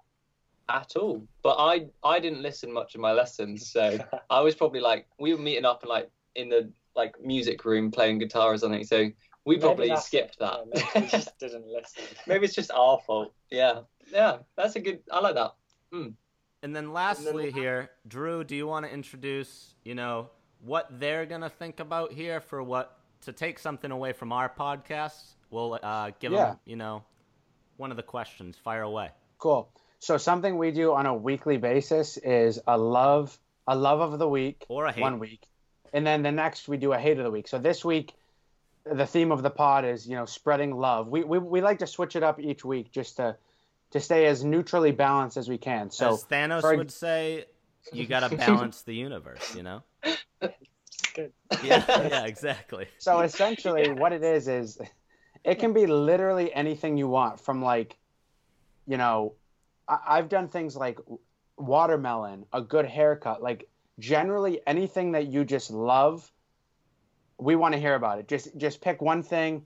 at all, but I, I didn't listen much of my lessons. So I was probably like, we were meeting up and like in the like music room playing guitar or something. So we maybe probably skipped that. Yeah, maybe we just didn't listen. Maybe it's just our fault. Yeah. Yeah. That's a good, I like that. Mm. And then lastly and then here, Drew, do you want to introduce, you know, what they're going to think about here for what to take something away from our podcast? We'll, uh, give yeah. them, you know, one of the questions. Fire away. Cool. So something we do on a weekly basis is a love, a love of the week, or a hate. One week, and then the next we do a hate of the week. So this week, the theme of the pod is you know spreading love. We we we like to switch it up each week just to to stay as neutrally balanced as we can. So as Thanos for... would say, you got to balance the universe. You know. Good. Yeah. Yeah. Exactly. So essentially, yeah. what it is is. It can be literally anything you want from like, you know, I- I've done things like watermelon, a good haircut, like generally anything that you just love. We want to hear about it. Just just pick one thing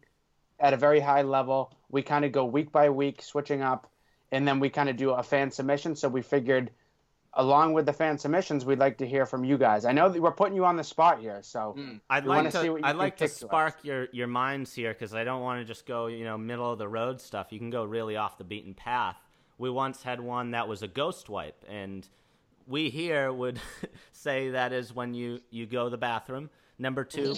at a very high level. We kind of go week by week, switching up, and then we kind of do a fan submission. So we figured along with the fan submissions, we'd like to hear from you guys. I know that we're putting you on the spot here, so mm. I'd like to. I'd like to spark your, your minds here because I don't want to just go, you know, middle of the road stuff. You can go really off the beaten path. We once had one that was a ghost wipe, and we here would say that is when you you go to the bathroom, number two,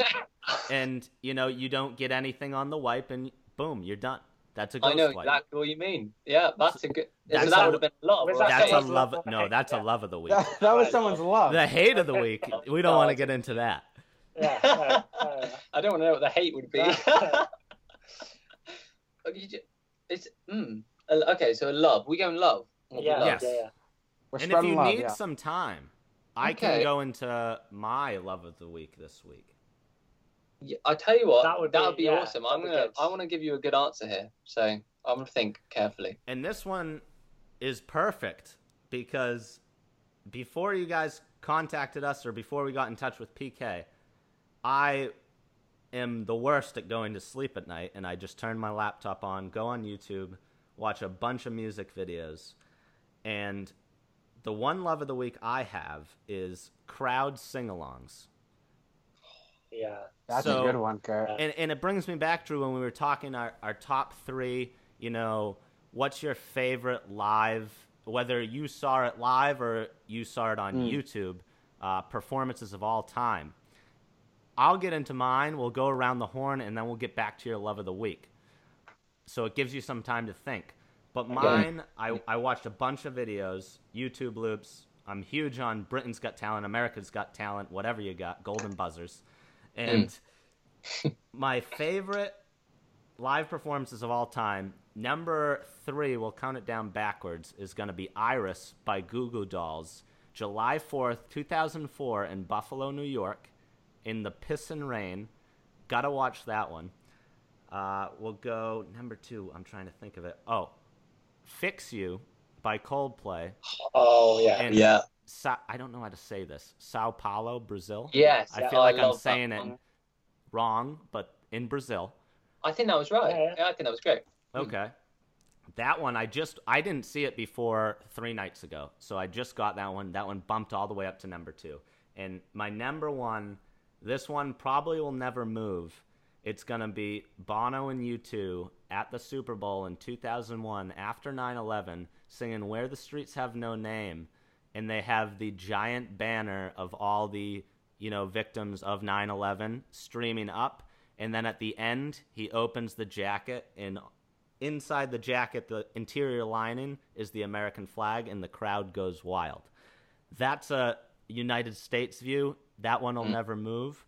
and you know you don't get anything on the wipe, and boom, you're done. That's a ghost I know exactly wipe. What you mean. Yeah, that's a good... That's, so that would have been love. Right? That's a love... No, that's a love of the week. That, that was someone's love. The hate of the week. We don't want to get into that. Yeah, yeah, yeah. I don't want to know what the hate would be. it's... Mm, okay, so love. We go in love. Yeah, love. Yes. Yeah, yeah. We're and if you love, need yeah. some time, I okay. can go into my love of the week this week. Yeah, I tell you what, that would be, that would be yeah, awesome. I'm gonna, I want to give you a good answer here, so I'm gonna think carefully. And this one is perfect because before you guys contacted us or before we got in touch with P K, I am the worst at going to sleep at night, and I just turn my laptop on, go on YouTube, watch a bunch of music videos, and the one love of the week I have is crowd sing-alongs. Yeah, that's so, a good one, Kurt. And, and it brings me back, Drew, when we were talking our, our top three, you know, what's your favorite live, whether you saw it live or you saw it on mm. YouTube, uh, performances of all time. I'll get into mine, we'll go around the horn, and then we'll get back to your love of the week. So it gives you some time to think. But mine, okay. I, I watched a bunch of videos, YouTube loops. I'm huge on Britain's Got Talent, America's Got Talent, whatever you got, Golden Buzzers. And mm. my favorite live performances of all time, number three, we'll count it down backwards, is going to be Iris by Goo Goo Dolls, July fourth, two thousand four in Buffalo, New York, in the piss and rain. Got to watch that one. Uh, we'll go number two. I'm trying to think of it. Oh, Fix You by Coldplay. Oh, yeah, and yeah. Sa- I don't know how to say this. Sao Paulo, Brazil. Yes, I feel yeah, like I I'm saying it wrong, but in Brazil. I think that was right. Yeah, yeah. I think that was great. Okay, mm. that one I just I didn't see it before three nights ago, so I just got that one. That one bumped all the way up to number two, and my number one This one probably will never move. It's going to be Bono and U two at the Super Bowl in two thousand one after nine eleven singing Where the Streets Have No Name. And they have the giant banner of all the, you know, victims of nine eleven streaming up. And then at the end, he opens the jacket, and inside the jacket, the interior lining is the American flag, and the crowd goes wild. That's a United States view. That one will mm. never move.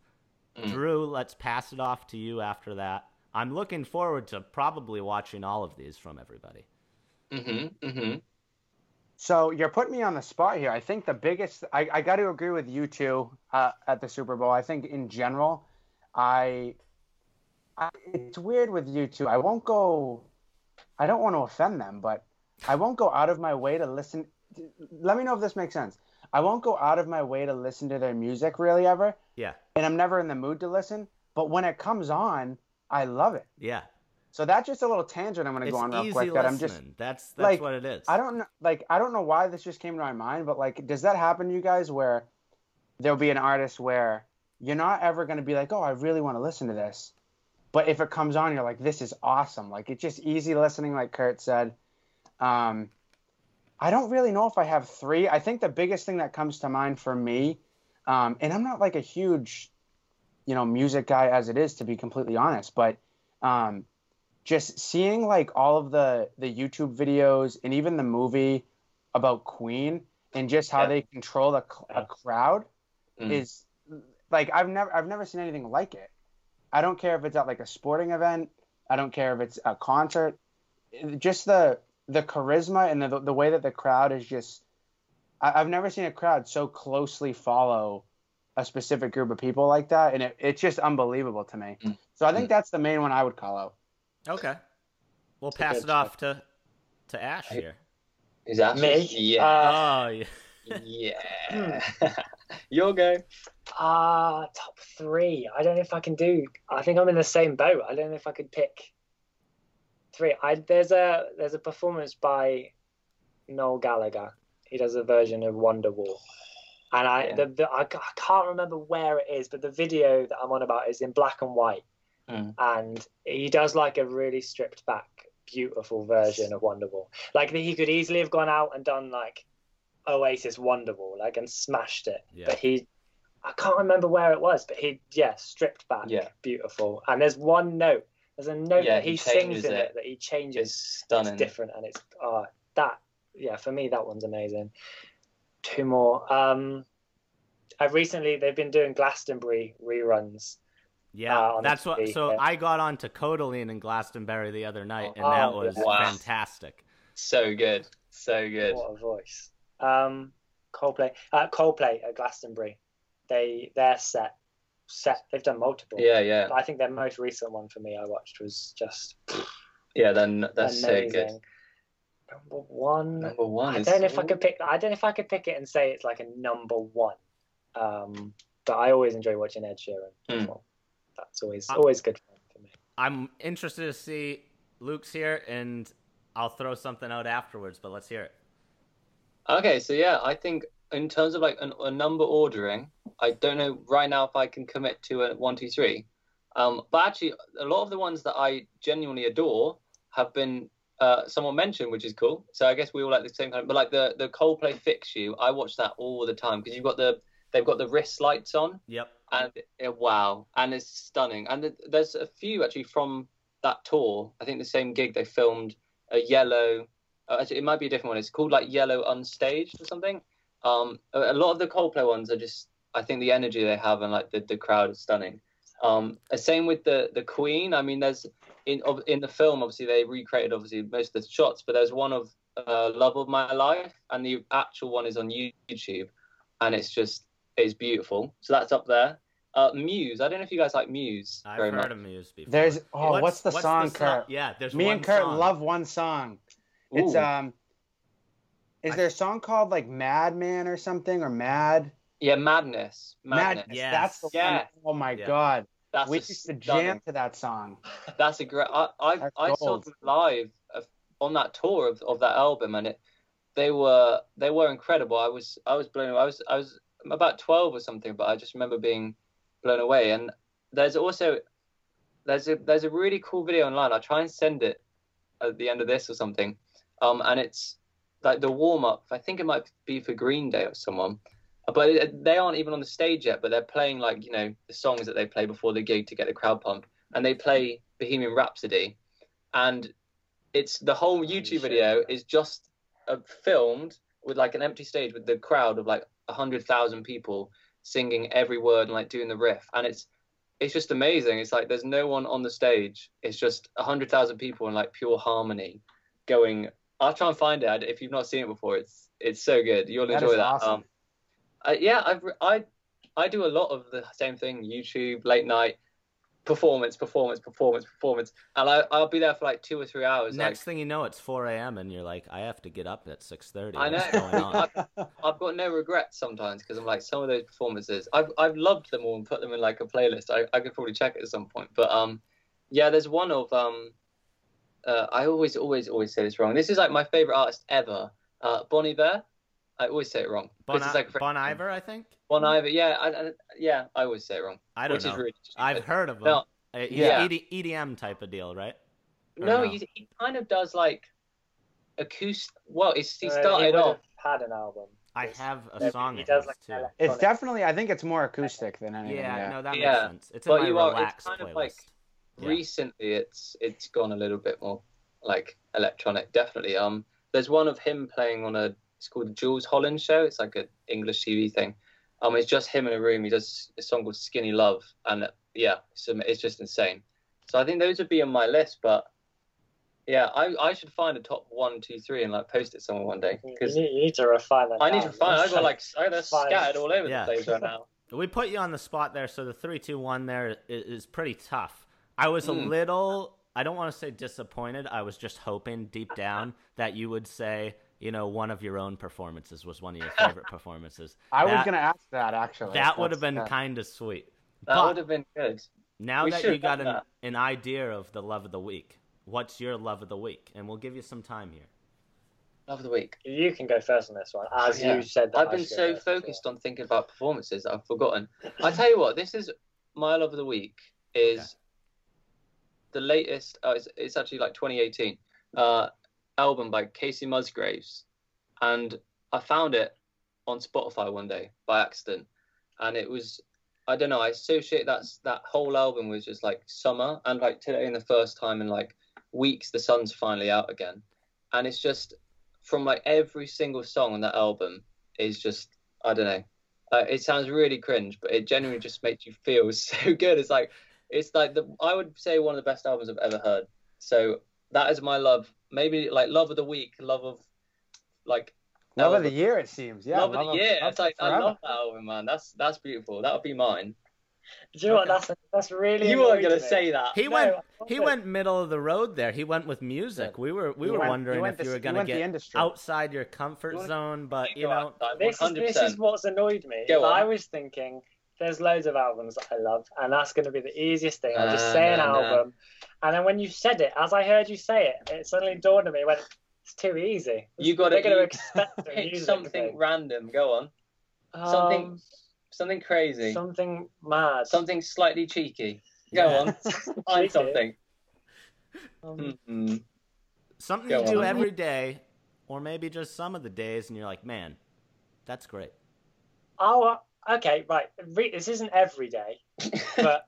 Mm. Drew, let's pass it off to you after that. I'm looking forward to probably watching all of these from everybody. Mm-hmm, mm-hmm. So you're putting me on the spot here. I think the biggest – I, I got to agree with you two uh, at the Super Bowl. I think in general, I, I – it's weird with you two. I won't go – I don't want to offend them, but I won't go out of my way to listen – let me know if this makes sense. I won't go out of my way to listen to their music really ever. Yeah. And I'm never in the mood to listen. But when it comes on, I love it. Yeah. So that's just a little tangent I'm going to go on real quick. That I'm just, that's that's like, what it is. I don't know, like, I don't know why this just came to my mind, but, like, does that happen to you guys where there'll be an artist where you're not ever going to be like, oh, I really want to listen to this. But if it comes on, you're like, this is awesome. Like, it's just easy listening, like Kurt said. Um, I don't really know if I have three. I think the biggest thing that comes to mind for me, um, and I'm not, like, a huge, you know, music guy as it is, to be completely honest, but um, – just seeing, like, all of the, the YouTube videos and even the movie about Queen and just how yeah. they control a, a crowd mm. is, like, I've never I've never seen anything like it. I don't care if it's at, like, a sporting event. I don't care if it's a concert. Just the the charisma and the the way that the crowd is just – I've never seen a crowd so closely follow a specific group of people like that, and it, it's just unbelievable to me. Mm. So I think mm. that's the main one I would call out. Okay. We'll it's pass it off to, to Ash here. Is that me? Yeah. Uh, oh, yeah. yeah. Your go. Uh, top three. I don't know if I can do... I think I'm in the same boat. I don't know if I could pick three. I, there's a there's a performance by Noel Gallagher. He does a version of Wonderwall. And I, yeah. the, the, I, I can't remember where it is, but the video that I'm on about is in black and white. Mm. And he does, like, a really stripped back, beautiful version of Wonderwall. Like, he could easily have gone out and done, like, Oasis Wonderwall, like, and smashed it. Yeah. But he, I can't remember where it was, but he, yeah, stripped back, yeah. beautiful. And there's one note, there's a note yeah, that he, he sings in it. it that he changes. It's stunning. It's different, and it's, oh, that, yeah, for me, that one's amazing. Two more. Um, I've recently, they've been doing Glastonbury reruns. Yeah, uh, that's what. So yeah. I got on to Codaline in Glastonbury the other night, and oh, that was wow. fantastic. So good, so good. What a voice. Um, Coldplay, uh, Coldplay at Glastonbury. They their set, set. They've done multiple. Yeah, yeah. But I think their most recent one for me I watched was just. Yeah, then that's amazing. So good. Number one. Number one. I don't know so... if I could pick. I don't know if I could pick it and say it's like a number one. Um, but I always enjoy watching Ed Sheeran. Mm. Well. That's always always good fun for me. I'm interested to see Luke's here, and I'll throw something out afterwards, but let's hear it. Okay, so yeah, I think in terms of like an, a number ordering, I don't know right now if I can commit to a one, two, three. Um, but actually, a lot of the ones that I genuinely adore have been uh, someone mentioned, which is cool. So I guess we all like the same kind of, but like the, the Coldplay Fix You, I watch that all the time because you've got the, they've got the wrist lights on. Yep. And it, wow, and it's stunning. And th- there's a few actually from that tour. I think the same gig they filmed a yellow. Uh, actually, it might be a different one. It's called like Yellow Unstaged or something. Um, a, a lot of the Coldplay ones are just. I think the energy they have and like the, the crowd is stunning. Um, same with the the Queen. I mean, there's in of, in the film obviously they recreated obviously most of the shots, but there's one of uh, Love of My Life, and the actual one is on YouTube, and it's just. It's beautiful. So that's up there. Uh, Muse. I don't know if you guys like Muse. I've very heard much. of Muse before. There's oh, what's, what's the what's song, the Kurt? Song? Yeah, there's me one and Kurt song. love one song. Ooh. It's um, is I... there a song called like Madman or something or Mad? Yeah, Madness. Madness. Madness. Yes. That's the yes. one. Oh my yeah. god, that's we used to jam to that song. That's a great. I I, I saw them live on that tour of, of that album, and it they were they were incredible. I was I was blown away. I was I was. About twelve or something, but I just remember being blown away. And there's also there's a there's a really cool video online. I'll try and send it at the end of this or something. Um, and it's like the warm up. I think it might be for Green Day or someone, but it, they aren't even on the stage yet. But they're playing, like, you know, the songs that they play before the gig to get the crowd pumped. And they play Bohemian Rhapsody, and it's the whole YouTube video is just uh, filmed with like an empty stage with the crowd of like a hundred thousand people singing every word and like doing the riff. And it's it's just amazing. It's like there's no one on the stage. It's just a hundred thousand people in like pure harmony going. I'll try and find it if you've not seen it before. It's it's so good. You'll enjoy that. Is that. Awesome. Um, I, yeah, I've, I I do a lot of the same thing. YouTube, late night. Performance, performance, performance, performance, and I, I'll be there for like two or three hours. Next like, thing you know, it's four a.m. and you're like, I have to get up at six thirty. I know. What's going on? I've, I've got no regrets sometimes because I'm like, some of those performances, I've I've loved them all and put them in like a playlist. I, I could probably check it at some point, but um, yeah, there's one of um, uh, I always always always say this wrong. This is like my favorite artist ever, uh, Bon Iver. I always say it wrong. Bon, I- like bon Iver, I think. Bon Iver, yeah, I, I, yeah. I always say it wrong. I don't which know. Is really I've heard of him. No, He's yeah. an E D M type of deal, right? No, no, he he kind of does like acoustic. Well, it's, he started uh, he off had an album. I have a song. He does like too. It's definitely. I think it's more acoustic than anything. Yeah, yeah. no, that yeah. makes sense. It's but in my relaxed are, it's kind playlist. Of like yeah. Recently, it's it's gone a little bit more like electronic. Definitely. Um, there's one of him playing on a. It's called the Jules Holland Show. It's like an English T V thing. Um, it's just him in a room. He does a song called Skinny Love, and yeah, it's, it's just insane. So I think those would be on my list, but yeah, I, I should find a top one, two, three, and like post it somewhere one day. Because you, you need to refine that. I need to refine. I got like I got scattered all over yeah. the place right now. We put you on the spot there, so the three, two, one there is pretty tough. I was mm. a little. I don't want to say disappointed. I was just hoping deep down that you would say. You know, one of your own performances was one of your favorite performances. I that, was going to ask that, actually. That would have been yeah. kind of sweet. That would have been good. Now we that you got an, an idea of the love of the week, what's your love of the week? And we'll give you some time here. Love of the week. You can go first on this one, as yeah. you said. That I've been so focused before. on thinking about performances that I've forgotten. I tell you what, this is my love of the week is okay. the latest. Oh, it's, it's actually like twenty eighteen. Uh, album by Casey Musgraves, and I found it on Spotify one day by accident, and it was I don't know I associate that that whole album was just like summer, and like today in the first time in like weeks the sun's finally out again, and it's just from like every single song on that album is just I don't know uh, it sounds really cringe, but it genuinely just makes you feel so good. It's like it's like the I would say one of the best albums I've ever heard. So that is my love. Maybe like love of the week, love of like love, love of the of, year. It seems, yeah, love, love of the year. Of, it's like forever. I love that album, man. That's that's beautiful. That'll be mine. Do you know okay. what? That's that's really. You weren't gonna say that. He no, went. He it. went middle of the road there. He went with music. We were we he were went, wondering if this, you were gonna get outside your comfort you zone, but you, you know this is, this is what's annoyed me. I was thinking there's loads of albums that I love, and that's gonna be the easiest thing. I'll just uh, say an no, album. No. And then when you said it, as I heard you say it, it suddenly dawned on me. Went, it's too easy. You got to expect something thing. random. Go on. Um, something, something crazy. Something mad. Something slightly cheeky. Go yeah. on. Find something. Um, something you do on. every day, or maybe just some of the days, and you're like, man, that's great. Oh, okay, right. This isn't every day, but.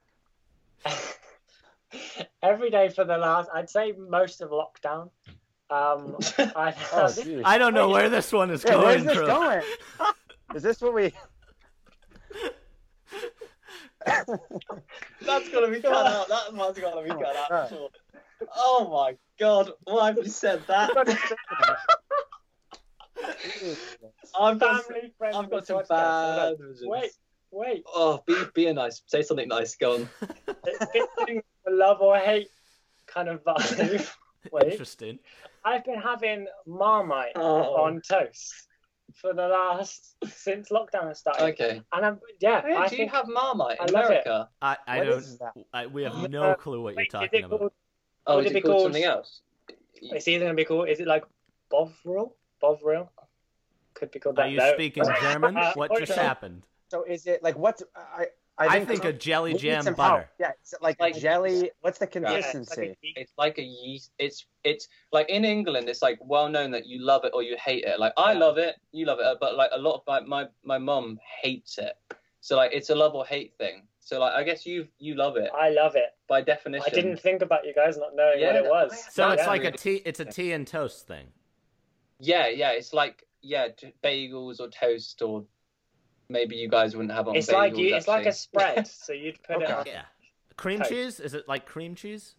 Every day for the last, I'd say most of lockdown. Um, I, oh, I don't know where this one is yeah, going. Where's this through. going? Is this what we? That's gotta be cut out. That one's gotta be cut out. Sure. Oh my god! Why have you said that? I've got family, friends, I've got some bad. Wait. Wait. Oh, be be a nice. Say something nice. Go on. It's getting the love or hate kind of vibe. Wait. Interesting. I've been having Marmite oh. on toast for the last since lockdown started. Okay. And I'm yeah. Hey, I do you have Marmite in I America? I, I don't. I, we have no clue what uh, you're wait, talking about. Called, oh, is it, it called, called something else? It's either gonna be called. Is it like Bovril? Bovril? Could be called that. Are you no. speaking German? What just happened? So is it like what's I I think, I think a jelly jam butter. Help. Yeah, it's like, like jelly. What's the consistency? Yeah, it's like a yeast. It's it's like in England, it's like well known that you love it or you hate it. Like I love it, you love it, but like a lot of like my my mum hates it. So like it's a love or hate thing. So like I guess you you love it. I love it by definition. I didn't think about you guys not knowing yeah, what it was. So it's yeah. like a tea. It's a tea and toast thing. Yeah, yeah. It's like yeah, bagels or toast or. Maybe you guys wouldn't have on it's bagels, like you, it's like a spread, so you'd put okay. it on. Yeah. Cream toast. Cheese? Is it like cream cheese?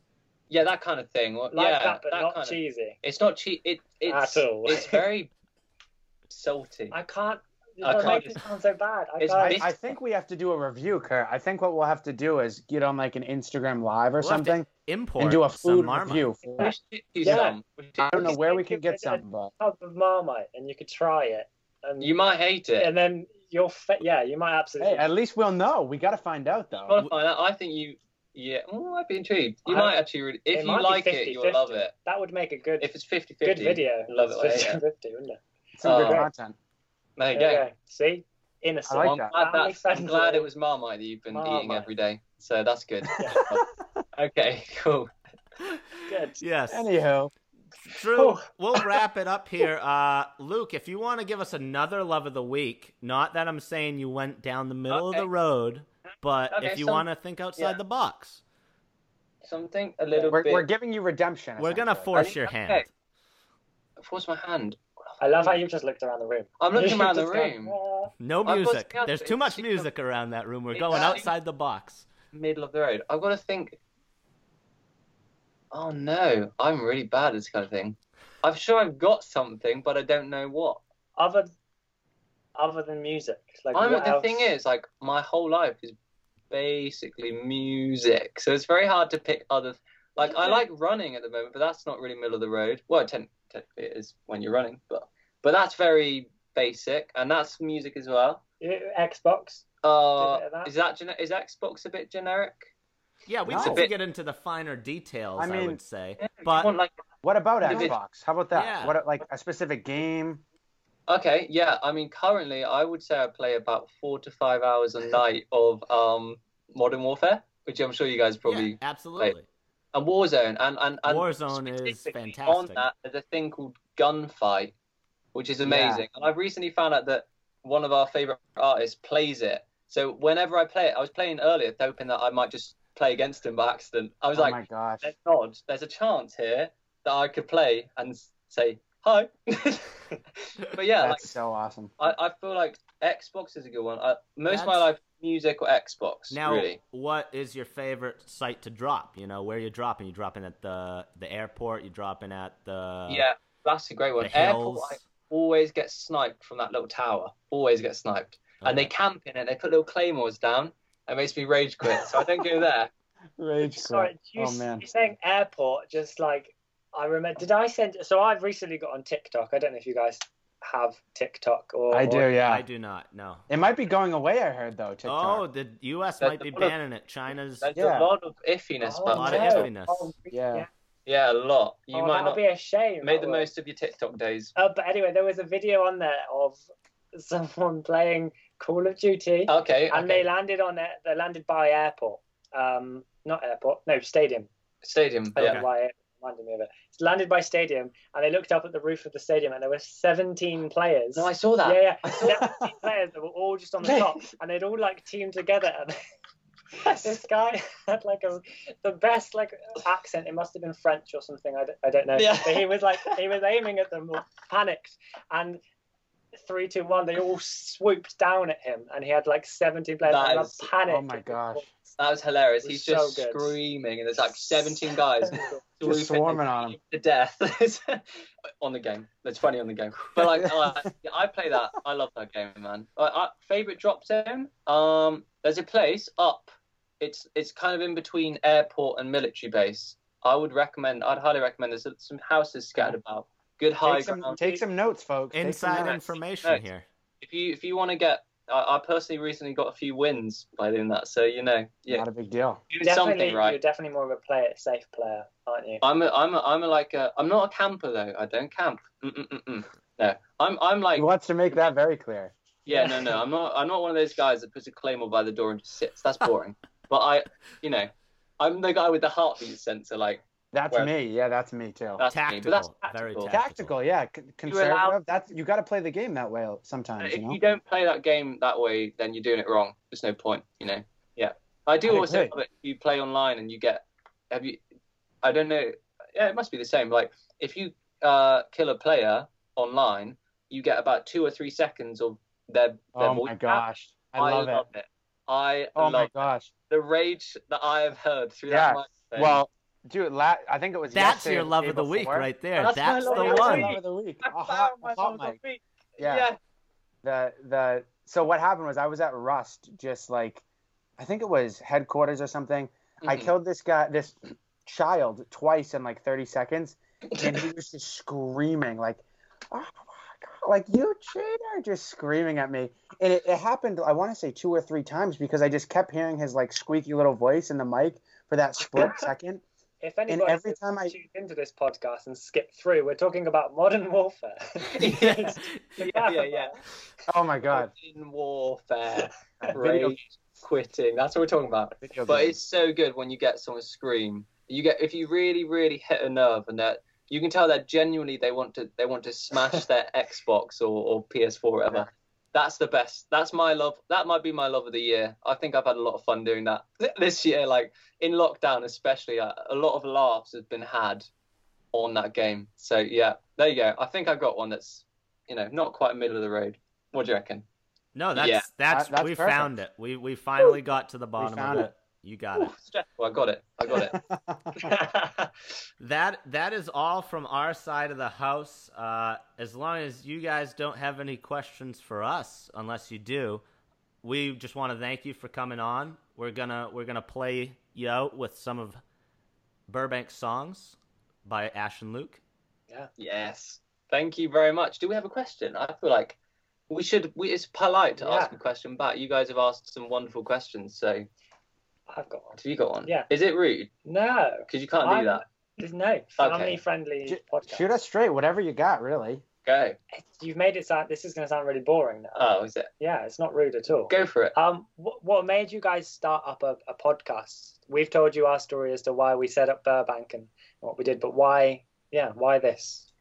Yeah, that kind of thing. Like yeah, that, but that not kind cheesy. Of, it's not cheesy. It, it's, At all. It's very salty. I can't... I can't make just, it sound so bad. I, can't. I think we have to do a review, Kurt. I think what we'll have to do is get on like an Instagram Live or we'll something import and do a food review. For yeah. I don't know where we can get some, but... A tub of Marmite and you could try it. And you might hate it. And then... You're fa- yeah, you might absolutely. Hey, at least we'll know. We got to find out though. We'll find out. I think you, yeah. Oh, I'd be intrigued. You I, might actually, really, if you like fifty, it, you'll fifty. Love it. That would make a good. If it's fifty fifty, good video. Love it. fifty fifty, yeah. Wouldn't it? It's some good content. There you go. Yeah, yeah. See, innocent. I like that. I'm, glad that, I'm glad it was Marmite that you've been Marmite. Eating every day. So that's good. Yeah. Okay, cool. Good. Yes. Anyhow. Drew, oh. We'll wrap it up here. Uh, Luke, if you want to give us another love of the week, not that I'm saying you went down the middle okay. of the road, but okay, if you some, want to think outside yeah. the box. Something a little we're, bit. We're giving you redemption. We're going to force you, your okay. hand. Force my hand. I love how you just looked around the room. I'm looking you around the room. Go, yeah. No music. To, There's too much music around that room. We're exactly. going outside the box. Middle of the road. I've got to think... Oh no, I'm really bad at this kind of thing. I'm sure I've got something, but I don't know what. Other, other than music, like I'm, what the else? Thing is, like my whole life is basically music, so it's very hard to pick other. Like I like running at the moment, but that's not really middle of the road. Well, technically it is when you're running, but but that's very basic, and that's music as well. Xbox. Uh, that. Is that is Xbox a bit generic? Yeah, we no. need to get into the finer details, I, mean, I would say. Yeah, but want, like, what about Xbox? How about that? Yeah. What like a specific game? Okay, yeah. I mean, currently, I would say I play about four to five hours a night of um, Modern Warfare, which I'm sure you guys probably yeah, absolutely. Play. And Warzone, and and, and Warzone is fantastic. On that, there's a thing called Gunfight, which is amazing. Yeah. And I've recently found out that one of our favorite artists plays it. So whenever I play it, I was playing earlier, hoping that I might just play against him by accident. I was oh like, my gosh. There's, odd. There's a chance here that I could play and say hi. But yeah, that's like, so awesome. I, I feel like Xbox is a good one. I, most that's... of my life, music or Xbox. Now, really. What is your favorite site to drop? You know, where are you dropping? You dropping at the the airport? You dropping at the yeah? That's a great one. Airport. I always get sniped from that little tower. Always get sniped, okay. And they camp in it. They put little claymores down. It makes me rage quit, so I don't go there. Rage quit. Sorry, you, oh, man. You're saying airport, just like, I remember, did I send, so I've recently got on TikTok. I don't know if you guys have TikTok or. I do, or, yeah. I do not, no. It might be going away, I heard, though, TikTok. Oh, the U S there's might be banning of, it. China's. There's yeah. a lot of iffiness. Oh, a lot no. of iffiness. Oh, yeah. yeah. Yeah, a lot. You oh, might not be a shame. Made the way. Most of your TikTok days. Oh, but anyway, there was a video on there of someone playing Call of Duty. Okay. And okay. they landed on it. They landed by airport. Um, not airport. No, stadium. Stadium. I don't yeah. know why it reminded me of it. It's landed by stadium, and they looked up at the roof of the stadium, and there were seventeen players. No, I saw that. Yeah, yeah. seventeen players that were all just on the top, and they'd all like teamed together. And yes. This guy had like a the best like accent. It must have been French or something. I don't, I don't know. Yeah. But he was like he was aiming at them, panicked, and. Three, two, one. They all swooped down at him, and he had like seventeen players. That and is, panic. Oh my gosh, that was hilarious. Was He's so just good. Screaming, and there's like seventeen guys just swarming on him to death on the game. That's funny on the game, but like uh, I play that. I love that game, man. I, I, favorite drop zone. Um, there's a place up. It's it's kind of in between airport and military base. I would recommend. I'd highly recommend. There's some houses scattered about. Good high take some, ground. Take some notes, folks. Inside notes. Information notes. Here. If you if you want to get, I, I personally recently got a few wins by doing that, so you know, yeah, not a big deal. Doing definitely, something right. You're definitely more of a player, safe player, aren't you? I'm a, I'm a, I'm a, like a, I'm not a camper though. I don't camp. Mm-mm-mm-mm. No, I'm I'm like. He wants to make that very clear. Yeah, no, no, I'm not. I'm not one of those guys that puts a claymore by the door and just sits. That's boring. But I, you know, I'm the guy with the heartbeat sensor. Like that's where, me. Yeah, that's me too. That's tactical. Me, but that's tactical. Very tactical. Tactical. Yeah, conservative. Allow... That's you got to play the game that way sometimes. If you, know? you don't play that game that way, then you're doing it wrong. There's no point. You know. Yeah, I do I also. Love it. You play online and you get. Have you? I don't know. Yeah, it must be the same. Like if you uh, kill a player online, you get about two or three seconds of their. their oh my gosh! I, I love, love it. it. I oh love my gosh! It. The rage that I have heard through yes. that. Well, dude, la- I think it was. That's your love of the week before. Right there. That's, that's my the love one. Love of the week. I hot, my hot love mic. Of the week. Yeah. yeah. The the so what happened was I was at Rust, just like I think it was headquarters or something. Mm-hmm. I killed this guy. This. child twice in like thirty seconds, and he was just screaming like, oh my god, like, you cheater, just screaming at me. And it, it happened I want to say two or three times because I just kept hearing his like squeaky little voice in the mic for that split second. If anybody and every time I tune into this podcast and skip through, we're talking about Modern Warfare. yeah. yeah yeah yeah oh my god, Modern Warfare. Rage quitting, that's what we're talking about. Video but game. It's so good when you get someone to scream. You get if you really, really hit a nerve, and that you can tell that genuinely they want to they want to smash their Xbox or, or P S four or whatever. Yeah. That's the best. That's my love. That might be my love of the year. I think I've had a lot of fun doing that this year. Like in lockdown, especially, uh, a lot of laughs have been had on that game. So yeah, there you go. I think I've got one that's, you know, not quite middle of the road. What do you reckon? No, that's yeah. that's, that's we perfect. found it. We we finally Ooh. got to the bottom of it. it. You got Ooh, it. Well, I got it. I got it. that that is all from our side of the house. Uh, as long as you guys don't have any questions for us, unless you do, we just want to thank you for coming on. We're gonna we're gonna play you out with some of Burbank's songs by Ash and Luke. Yeah. Yes. Thank you very much. Do we have a question? I feel like we should. We, it's polite to yeah. ask a question back. You guys have asked some wonderful questions, so. I've got one. Have you got one? Yeah. Is it rude? No. Because you can't I'm, do that. No. Family-friendly okay. podcast. Shoot us straight. Whatever you got, really. Go. You've made it sound... This is going to sound really boring now. Oh, is it? Yeah, it's not rude at all. Go for it. Um, wh- What made you guys start up a, a podcast? We've told you our story as to why we set up Burbank and what we did, but why... Yeah, why this?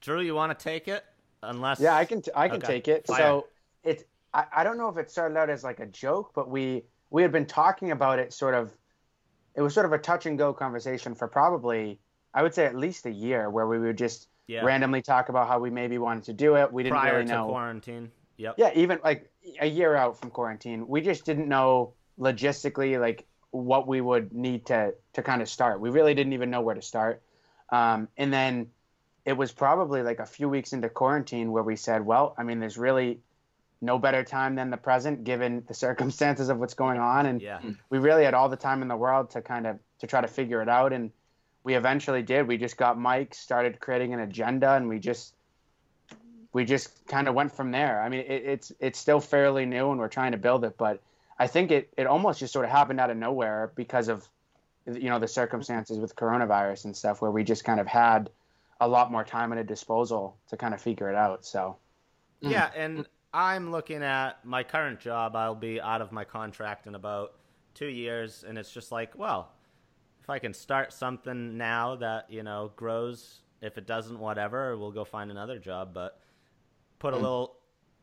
Drew, you want to take it? Unless... Yeah, I can, t- I can okay. take it. Fire. So, it's, I, I don't know if it started out as like a joke, but we... We had been talking about it sort of, it was sort of a touch and go conversation for probably, I would say at least a year, where we would just yeah. randomly talk about how we maybe wanted to do it. We didn't Prior really know. Prior to quarantine. Yep. Yeah, even like a year out from quarantine. We just didn't know logistically like what we would need to, to kind of start. We really didn't even know where to start. Um, and then it was probably like a few weeks into quarantine where we said, well, I mean, there's really... no better time than the present, given the circumstances of what's going on. And yeah. we really had all the time in the world to kind of to try to figure it out. And we eventually did. We just got mics, started creating an agenda, and we just we just kind of went from there. I mean, it, it's it's still fairly new, and we're trying to build it. But I think it, it almost just sort of happened out of nowhere because of, you know, the circumstances with coronavirus and stuff, where we just kind of had a lot more time at a disposal to kind of figure it out. So yeah, and. I'm looking at my current job. I'll be out of my contract in about two years. And it's just like, well, if I can start something now that, you know, grows, if it doesn't, whatever, we'll go find another job. But put a mm. little,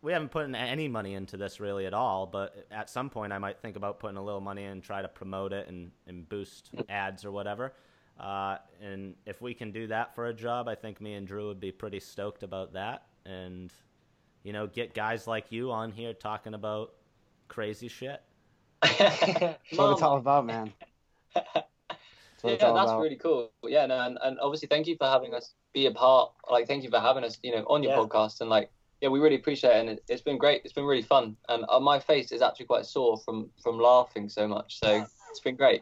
we haven't put any money into this really at all. But at some point I might think about putting a little money in and try to promote it and, and boost ads or whatever. Uh, and if we can do that for a job, I think me and Drew would be pretty stoked about that. And you know, get guys like you on here talking about crazy shit. That's what it's all about, man. That's yeah, that's about. really cool. Yeah, no, and, and obviously, thank you for having us be a part. Like, thank you for having us, you know, on your yeah. podcast. And like, yeah, we really appreciate it. And it, it's been great. It's been really fun. And uh, my face is actually quite sore from from laughing so much. So it's been great.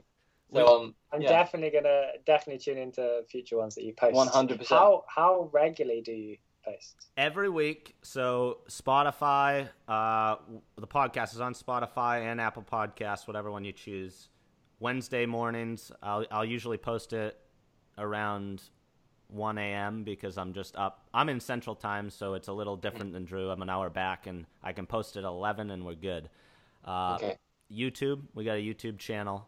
So um, I'm yeah. definitely gonna definitely tune into future ones that you post. one hundred percent How how regularly do you? Based. Every week, so Spotify, uh, the podcast is on Spotify and Apple Podcasts, whatever one you choose. Wednesday mornings, I'll, I'll usually post it around one a.m. because I'm just up. I'm in Central Time, so it's a little different mm-hmm. than Drew. I'm an hour back, and I can post at eleven, and we're good. Uh, okay. YouTube. We got a YouTube channel.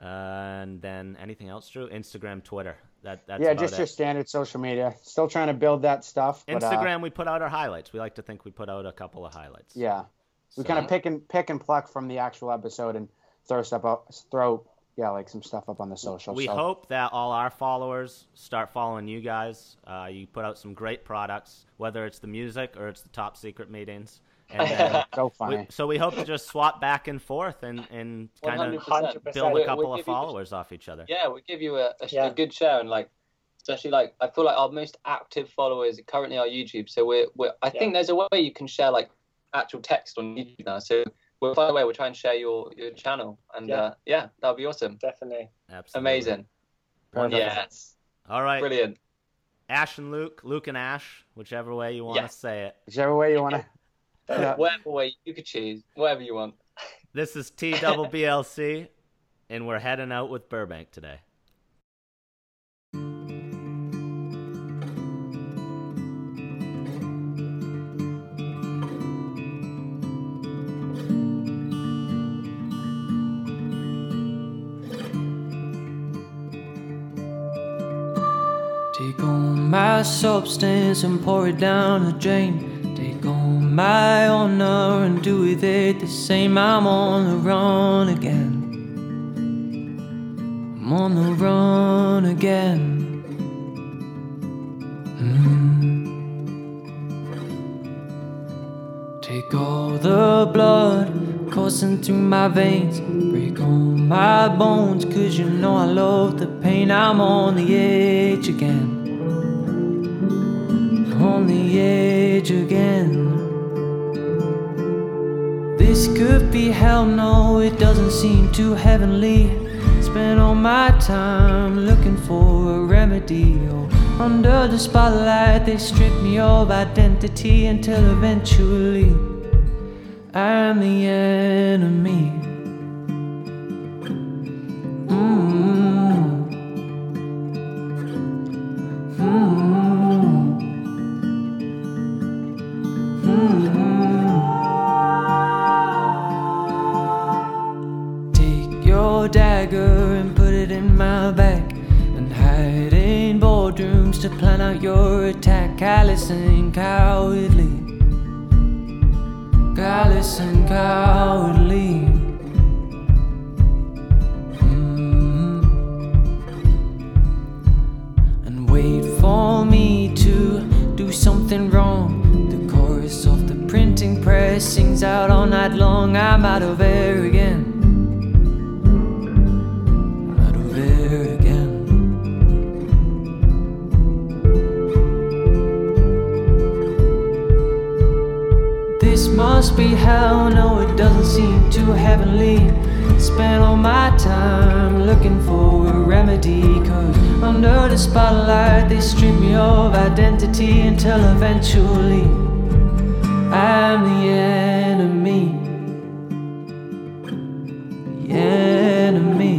Uh, and then anything else, Drew? Instagram, Twitter. That, that's yeah, just it. Your standard social media. Still trying to build that stuff. But, Instagram, uh, we put out our highlights. We like to think we put out a couple of highlights. Yeah. So. We kind of pick and pick and pluck from the actual episode and throw stuff up, throw yeah, like some stuff up on the social. We so. hope that all our followers start following you guys. Uh, you put out some great products, whether it's the music or it's the top secret meetings. And then, so funny. We, so we hope to just swap back and forth and, and kind of build a couple we, we of followers you, off each other. Yeah, we give you a, a, yeah. a good share, and like, especially like, I feel like our most active followers are currently are YouTube. So we're, we're I yeah. think there's a way you can share like actual text on YouTube now. So we'll find a way. We'll try and share your, your channel, and yeah, uh, yeah that'll be awesome. Definitely, absolutely, amazing. Perfect. Yes. All right. Brilliant. Ash and Luke, Luke and Ash, whichever way you want to yes. say it. Whichever way you want to. Yeah. Whatever way you could choose, whatever you want. This is T B B L C, and we're heading out with Burbank today. Take all my substance and pour it down the drain. My honor and do with it the same. I'm on the run again. I'm on the run again. Mm. Take all the blood coursing through my veins, break all my bones, cause you know I love the pain. I'm on the edge again. On the edge again. This could be hell, no, it doesn't seem too heavenly. Spend all my time looking for a remedy. Oh, under the spotlight, they strip me of identity until eventually I'm the enemy. Mm-hmm. Mm-hmm. Dagger and put it in my back, and hide in boardrooms to plan out your attack. Callous and cowardly, callous and cowardly. Mm-hmm. And wait for me to do something wrong. The chorus of the printing press sings out all night long. I'm out of air again. Must be hell, no, it doesn't seem too heavenly. Spend all my time looking for a remedy, cause under the spotlight they strip me of identity until eventually I'm the enemy. The enemy.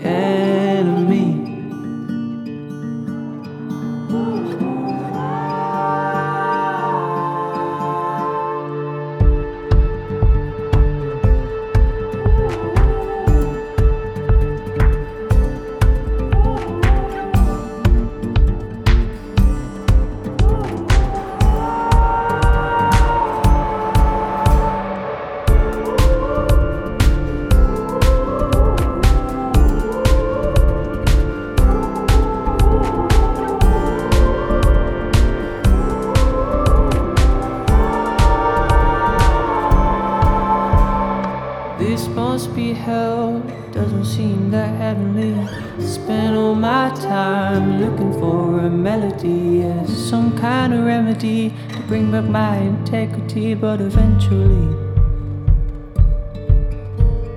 The enemy. To bring back my integrity, but eventually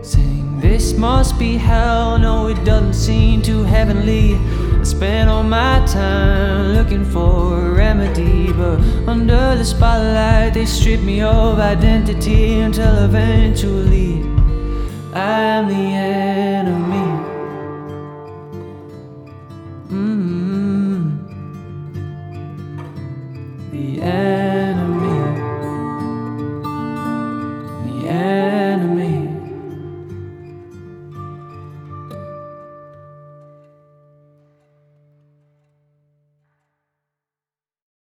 saying this must be hell, no, it doesn't seem too heavenly. I spent all my time looking for a remedy, but under the spotlight they strip me of identity until eventually I'm the enemy. the end.